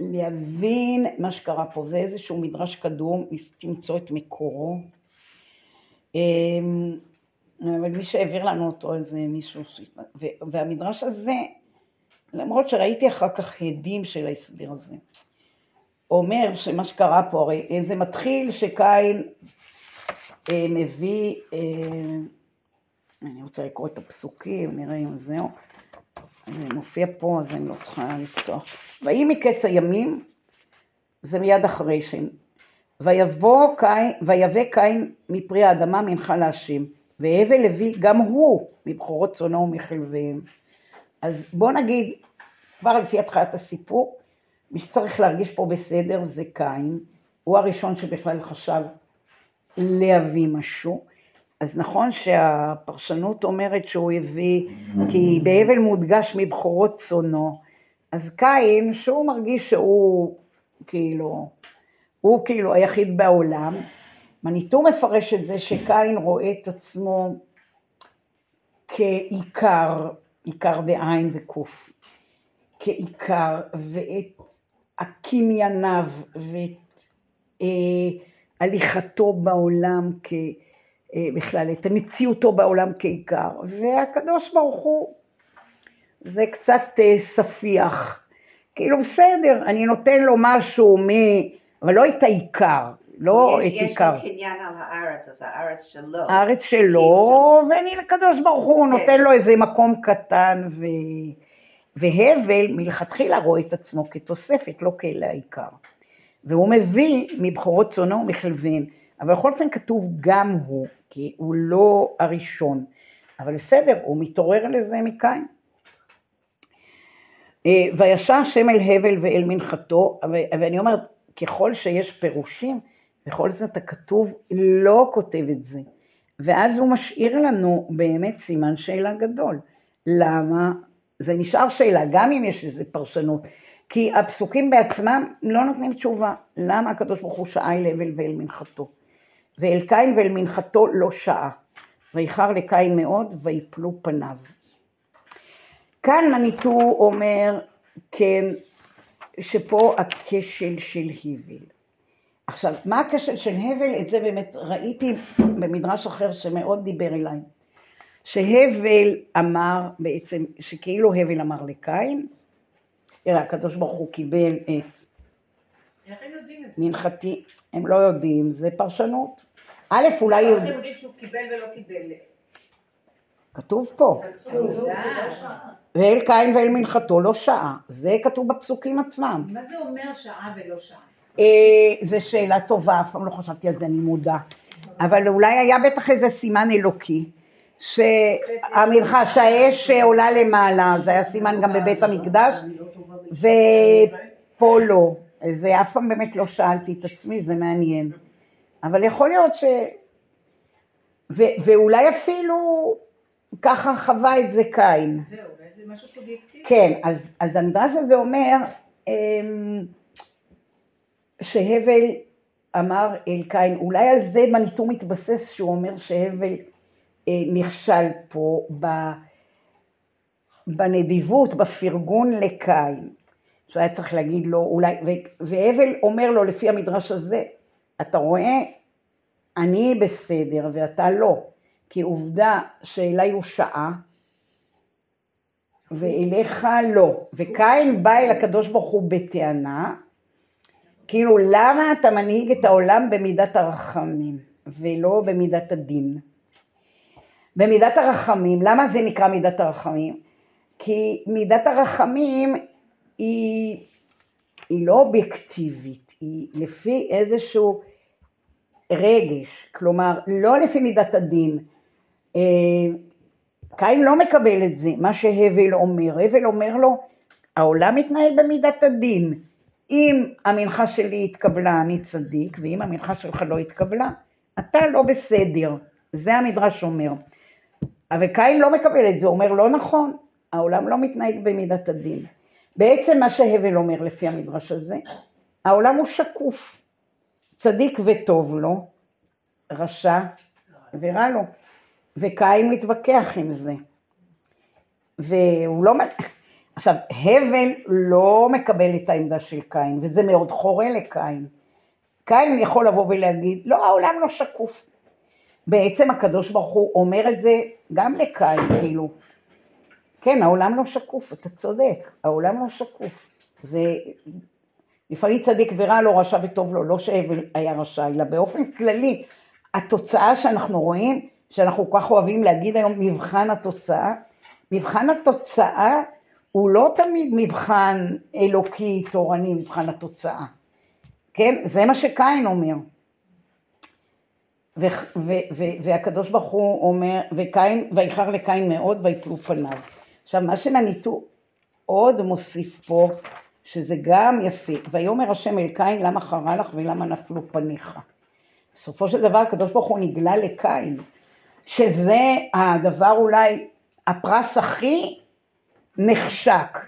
להבין מה שקרה פה, זה איזשהו מדרש קדום, למצוא את מקורו, אבל מי שהעביר לנו אותו איזה מישהו, והמדרש הזה, למרות שראיתי אחר כך הדים של ההסביר הזה, אומר שמה שקרה פה, הרי זה מתחיל שקין מביא, אני רוצה לקרוא את הפסוקים, נראה אם זהו. זה מופיע פה, אז אני לא צריכה לפתוח. ויהי מקץ הימים, זה מיד אחרי שם. ויבוא קין, ויבא קין מפרי האדמה מנחה להשם. והבל הביא גם הוא, מבחורות צונו ומחלביהם. אז בוא נגיד, כבר לפי התחלת הסיפור, מי שצריך להרגיש פה בסדר זה קין. הוא הראשון שבכלל חשב להביא משהו. אז נכון שהפרשנות אומרת שהוא הביא, כי באבל מודגש מבחורות צונו, אז קין, שהוא מרגיש שהוא כאילו, הוא כאילו היחיד בעולם, מניטו מפרש את זה שקין רואה את עצמו כעיקר, עיקר בעין וקוף, כעיקר, ואת הקנייניו, ואת אה, הליכתו בעולם כ... בכלל, את המציאותו בעולם כעיקר, והקדוש ברוך הוא, זה קצת ספיח, כאילו בסדר, אני נותן לו משהו, מ... אבל לא את העיקר, לא יש, את יש עיקר. יש לו קניין על הארץ, אז הארץ שלו. הארץ שלו, ואני לקדוש ברוך הוא, okay. נותן לו איזה מקום קטן, ו... והבל מלכתחילה רואה את עצמו כתוספת, לא כאלה העיקר. והוא מביא מבחורות צונו ומחלבין, אבל בכל אופן כתוב גם הוא, כי הוא לא הראשון, אבל בסדר, הוא מתעורר לזה מקיים. וישע השם אל הבל ואל מנחתו, ואני אומרת, ככל שיש פירושים, בכל זאת הכתוב לא כותב את זה, ואז הוא משאיר לנו באמת סימן שאלה גדול, למה? זה נשאר שאלה, גם אם יש איזו פרשנות, כי הפסוקים בעצמם לא נותנים תשובה, למה הקדוש ברוך הוא שעה אל הבל ואל מנחתו? ואל קין ואל מנחתו לא שעה, ואיחר לקין מאוד, ויפלו פניו. כאן מניטו אומר, כן, שפה הכשל של הבל. עכשיו, מה הכשל של הבל? את זה באמת ראיתי במדרש אחר שמאוד דיבר אליי, שהבל אמר בעצם, שכאילו הבל אמר לקין, אלא הקדוש ברוך הוא קיבל את... איך הם יודעים את זה? מנחתי, הם לא יודעים, זה פרשנות. א', אולי... איך הם יודעים שהוא קיבל ולא קיבל? כתוב פה. כתוב. ואל קין ואל מנחתו לא שעה. זה כתוב בפסוקים עצמם. מה זה אומר שעה ולא שעה? זו שאלה טובה, אף פעם לא חשבתי על זה, אני מודה. אבל אולי היה בטח איזה סימן אלוקי, שהמלכה, שהאש עולה למעלה, זה היה סימן גם בבית המקדש, ופה לא. זה אף פעם באמת לא שאלתי את עצמי, זה מעניין. אבל יכול להיות ש... ו... ואולי אפילו ככה חווה את זה קין. זהו, זה משהו סובייקטיבי. כן, אז, אז המדרש הזה אומר, שהבל אמר אל קין, אולי על זה מניטו מתבסס, שהוא אומר שהבל נכשל פה בנדיבות, בפרגון לקין. שהיה צריך להגיד לו, אולי, והבל אומר לו לפי המדרש הזה, אתה רואה, אני בסדר ואתה לא, כי עובדה שאליי הוא שעה, ואליך לא, וקין בא אל הקדוש ברוך הוא בטענה, כאילו למה אתה מנהיג את העולם במידת הרחמים, ולא במידת הדין. במידת הרחמים, למה זה נקרא מידת הרחמים? כי מידת הרחמים, היא, היא לא אובייקטיבית, היא לפי איזשהו רגש, כלומר, לא לפי מידת הדין. אה, קין לא מקבל את זה, מה שהבל אומר. הבל אומר לו, העולם מתנהל במידת הדין. אם המנחה שלי התקבלה, אני צדיק, ואם המנחה שלך לא התקבלה, אתה לא בסדר. זה המדרש אומר. אבל קין לא מקבל את זה, אומר, לא נכון, העולם לא מתנהל במידת הדין. בעצם מה שהבל אומר לפי המדרש הזה, העולם הוא שקוף, צדיק וטוב לו, רשע ורע לו, וקין מתווכח עם זה. והוא לא... עכשיו, הבל לא מקבל את העמדה של קין, וזה מאוד חורה לקין. קין יכול לבוא ולהגיד, לא, העולם לא שקוף. בעצם הקדוש ברוך הוא אומר את זה גם לקין, כאילו, כן, העולם לא שקוף, אתה צודק, העולם לא שקוף. זה, לפעמים צדיק ורע לו, רשע וטוב לו, לא שהבל היה רשע, אלא באופן כללי, התוצאה שאנחנו רואים, שאנחנו כך אוהבים להגיד היום, מבחן התוצאה, מבחן התוצאה הוא לא תמיד מבחן אלוקי, תורני, מבחן התוצאה. כן, זה מה שקין אומר. ו- ו- ו- והקדוש ברוך הוא אומר, וקין, ואיחר לקין מאוד, ויפלו פניו. עכשיו, מה שמניטו עוד מוסיף פה, שזה גם יפה. ויאמר השם אל קין, למה חרה לך ולמה נפלו פניך? בסופו של דבר הקדוש ברוך הוא נגלה לקין, שזה הדבר אולי הפרס הכי נחשק.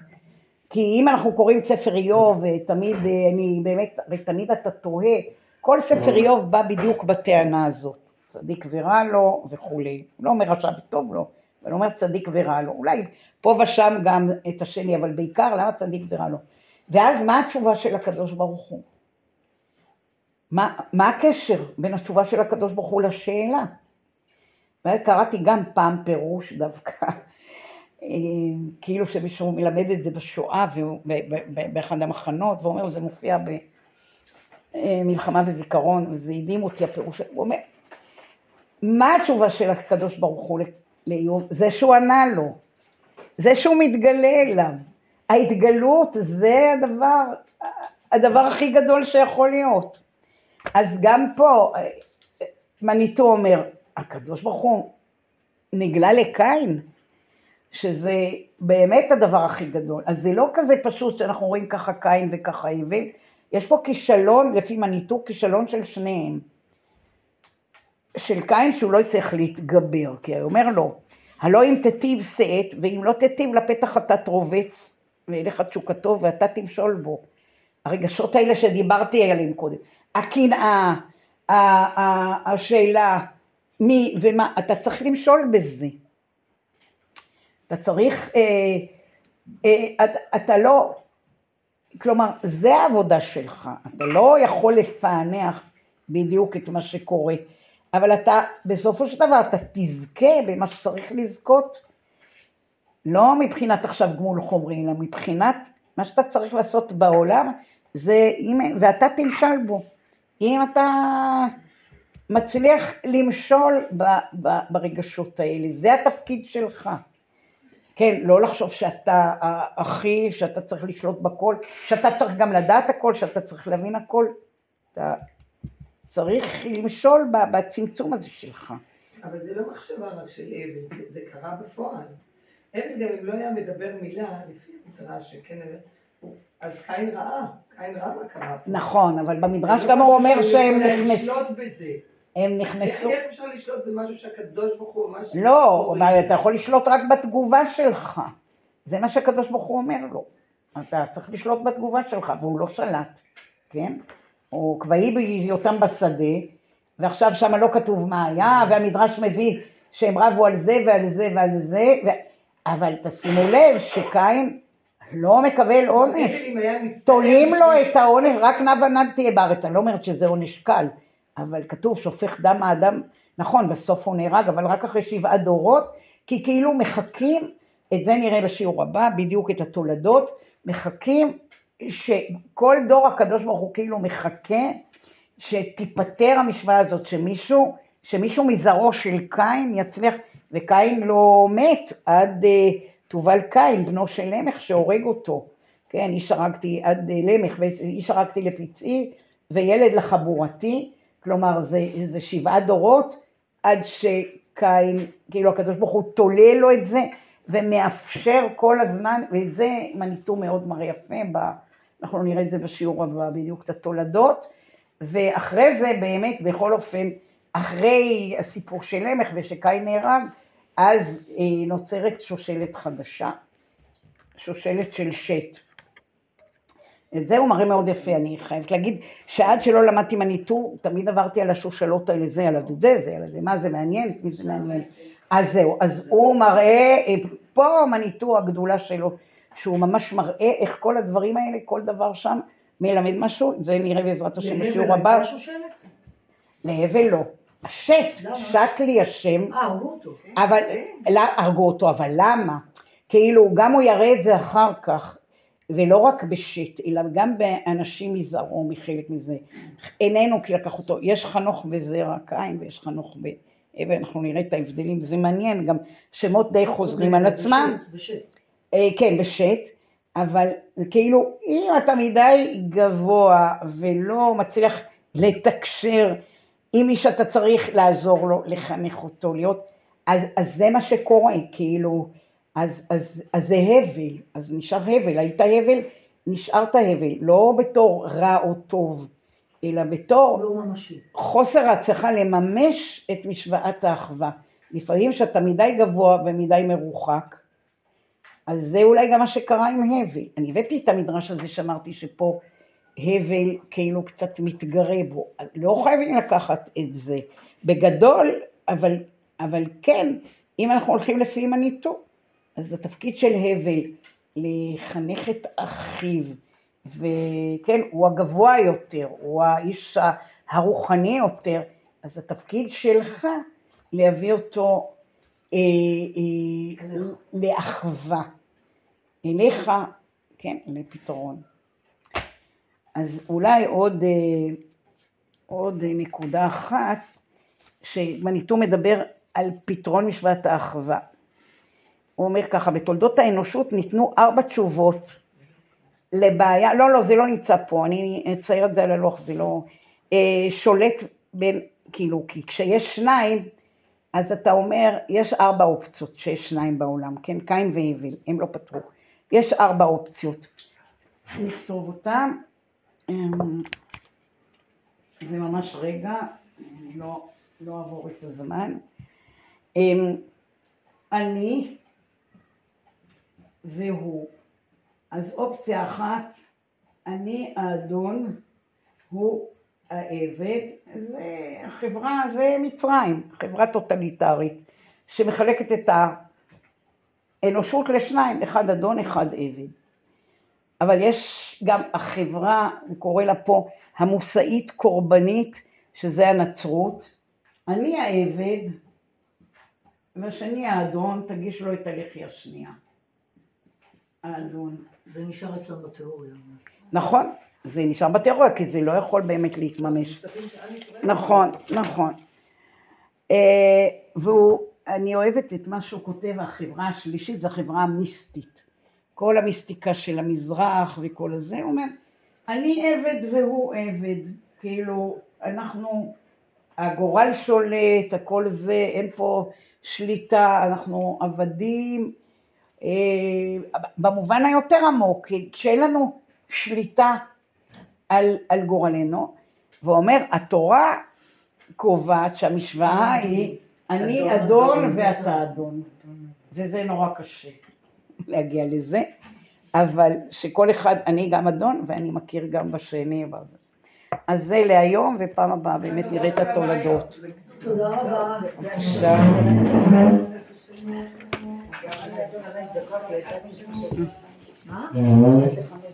כי אם אנחנו קוראים ספר איוב, תמיד אני באמת, תמיד אתה תוהה, כל ספר איוב בא בדיוק בטענה הזאת. צדיק ורע לו וכולי. הוא לא אומר עכשיו טוב לו, אבל הוא אומר צדיק ורע לו. אולי פה ושם גם את השני, אבל בעיקר למה צדיק ורע לו. ואז מה התשובה של הקדוש ברוך הוא? מה, מה הקשר בין התשובה של הקדוש ברוך הוא לשאלה? קראתי גם פעם פירוש דווקא, כאילו שמישהו מלמד את זה בשואה, באחד המחנות, ואומר, זה מופיע במלחמה וזיכרון, וזה הדהים אותי הפירוש, הוא אומר, מה התשובה של הקדוש ברוך הוא לאיוב? זה שהוא ענה לו, זה שהוא מתגלה אליו, ההתגלות זה הדבר, הדבר הכי גדול שיכול להיות. אז גם פה, מניטו אומר, הקדוש ברוך הוא נגלה לקין, שזה באמת הדבר הכי גדול. אז זה לא כזה פשוט שאנחנו רואים ככה קין וככה הבל. יש פה כישלון, לפי מניטו, כישלון של שניהם. של קין שהוא לא צריך להתגבר, כי הוא אומר לו, הלא אם תטיב שאת, ואם לא תטיב לפתח אתה תרובץ, ואילך תשוקתו ואתה תמשול בו. הרגשות האלה שדיברתי עליהם קודם, הקנאה, השאלה, מי ומה, אתה צריך למשול בזה. אתה צריך, אה, אה, אתה, אתה לא, כלומר, זה העבודה שלך, אתה לא יכול לפענח בדיוק את מה שקורה, אבל אתה, בסופו של דבר, אתה תזכה במה שצריך לזכות, לא מבחינת עכשיו גמול חומרי, אלא מבחינת מה שאתה צריך לעשות בעולם, זה, ואתה תמשל בו, אם אתה מצליח למשול ב, ב, ברגשות האלה, זה התפקיד שלך. כן, לא לחשוב שאתה הכי, שאתה צריך לשלוט בכל, שאתה צריך גם לדעת הכל, שאתה צריך להבין הכל, אתה צריך למשול בצמצום הזה שלך. אבל זה לא מחשבה רק של עבד, זה קרה בפועל. עבד גם אם לא היה מדבר מילה, לפי המדרש שכן, אז קין ראה, קין ראה מה קרה. נכון, אבל במדרש גם הוא אומר שהם נכנסו. הם נכנסו. איך אפשר לשלוט במשהו שהקדוש ברוך הוא ממש... לא, אתה יכול לשלוט רק בתגובה שלך. זה מה שהקדוש ברוך הוא אומר לו. אתה צריך לשלוט בתגובה שלך, והוא לא שלט, כן? הוא קבעי בהיותם בשדה, ועכשיו שם לא כתוב מה היה, והמדרש מביא שהם רבו על זה ועל זה ועל זה, אבל תשימו לב שקין לא מקבל עונש. תולים לו את העונש, רק נע ונד תהיה בארץ. אני לא אומרת שזה עונש קל. אבל כתוב שופך דם האדם, נכון, בסוף הוא נהרג, אבל רק אחרי שבעה דורות, כי כאילו מחכים, את זה נראה בשיעור הבא, בדיוק את התולדות, מחכים שכל דור הקדוש ברוך הוא כאילו מחכה, שתיפטר המשוואה הזאת, שמישהו, שמישהו מזרעו של קין יצליח, וקין לא מת עד תובל קין, בנו של למך שהורג אותו, כן, איש הרגתי עד למך, ואיש הרגתי לפצעי, וילד לחבורתי, כלומר, זה, זה שבעה דורות, עד שקין, כאילו הקדוש ברוך הוא תולה לו את זה, ומאפשר כל הזמן, ואת זה מניטו מאוד מראה יפה, ב, אנחנו נראה את זה בשיעור הבא, בדיוק את התולדות, ואחרי זה באמת, בכל אופן, אחרי הסיפור של למך ושקין נהרג, אז אה, נוצרת שושלת חדשה, שושלת של שט. את זה הוא מראה מאוד יפה, אני חייבת להגיד, שעד שלא למדתי מניטו, תמיד עברתי על השושלות האלה, זה על הדודה, זה על הדמה, זה מעניין, מי זה מעניין. אז זהו, אז הוא מראה, פה מניטו הגדולה שלו, שהוא ממש מראה איך כל הדברים האלה, כל דבר שם, מלמד משהו, זה נראה בעזרת השם בשיעור הבא. להבל הייתה שושלת? להבל לא. שט, שט לי השם. אה, הרגו אותו. אבל, הרגו אותו, אבל למה? כאילו, גם הוא יראה את זה אחר כך, ולא רק בשיט, אלא גם באנשים מזרעו, מחלק מזה, איננו כי לקח אותו, יש חנוך בזרע קין, ויש חנוך ב... אנחנו נראה את ההבדלים, זה מעניין, גם שמות די חוזרים על עצמם. בשיט, בשיט. כן, בשיט, אבל כאילו, אם אתה מדי גבוה, ולא מצליח לתקשר, עם מי שאתה צריך לעזור לו, לחנך אותו, להיות, אז, אז זה מה שקורה, כאילו, אז, אז, אז זה הבל, אז נשאר הבל, היית הבל, נשארת הבל, לא בתור רע או טוב, אלא בתור לא חוסר הצלחה לממש את משוואת האחווה. לפעמים שאתה מדי גבוה ומדי מרוחק, אז זה אולי גם מה שקרה עם הבל. אני הבאתי את המדרש הזה שאמרתי שפה הבל כאילו קצת מתגרה בו. לא חייבים לקחת את זה בגדול, אבל, אבל כן, אם אנחנו הולכים לפי מניטו, אז התפקיד של הבל לחנך את אחיו, וכן, הוא הגבוה יותר, הוא האיש הרוחני יותר, אז התפקיד שלך להביא אותו אה, אה, לאחווה, אליך, כן, לפתרון. אז אולי עוד, אה, עוד נקודה אחת, שמניטו מדבר על פתרון משוואת האחווה. הוא אומר ככה, בתולדות האנושות ניתנו ארבע תשובות לבעיה, לא, לא, זה לא נמצא פה, אני אצייר את זה על הלוח, זה לא, שולט בין, כאילו, כי כשיש שניים, אז אתה אומר, יש ארבע אופציות שיש שניים בעולם, כן, קין והבל, הם לא פתרו, יש ארבע אופציות. נכתוב אותם, זה ממש רגע, לא, לא עבור את הזמן. אני והוא, אז אופציה אחת, אני האדון, הוא העבד, זה החברה, זה מצרים, חברה טוטליטרית, שמחלקת את האנושות לשניים, אחד אדון, אחד עבד. אבל יש גם החברה, הוא קורא לה פה, המוסאית קורבנית, שזה הנצרות, אני העבד, והשני האדון, תגיש לו את הלחי השנייה. האדון. זה נשאר אצלם בתיאוריה. נכון, זה נשאר בתיאוריה, כי זה לא יכול באמת להתממש. נכון, נכון. והוא, אני אוהבת את מה שהוא כותב, החברה השלישית, זו החברה המיסטית. כל המיסטיקה של המזרח וכל הזה, הוא אומר, אני עבד והוא עבד. כאילו, אנחנו, הגורל שולט, הכל זה, אין פה שליטה, אנחנו עבדים, במובן היותר עמוק, כשאין לנו שליטה על, על גורלנו, ואומר, התורה קובעת שהמשוואה היא, אני אדון ואתה אדון, וזה נורא קשה להגיע לזה, אבל שכל אחד, אני גם אדון, ואני מכיר גם בשני, אז זה להיום, ופעם הבאה באמת נראה את התולדות. תודה רבה. עכשיו. מה?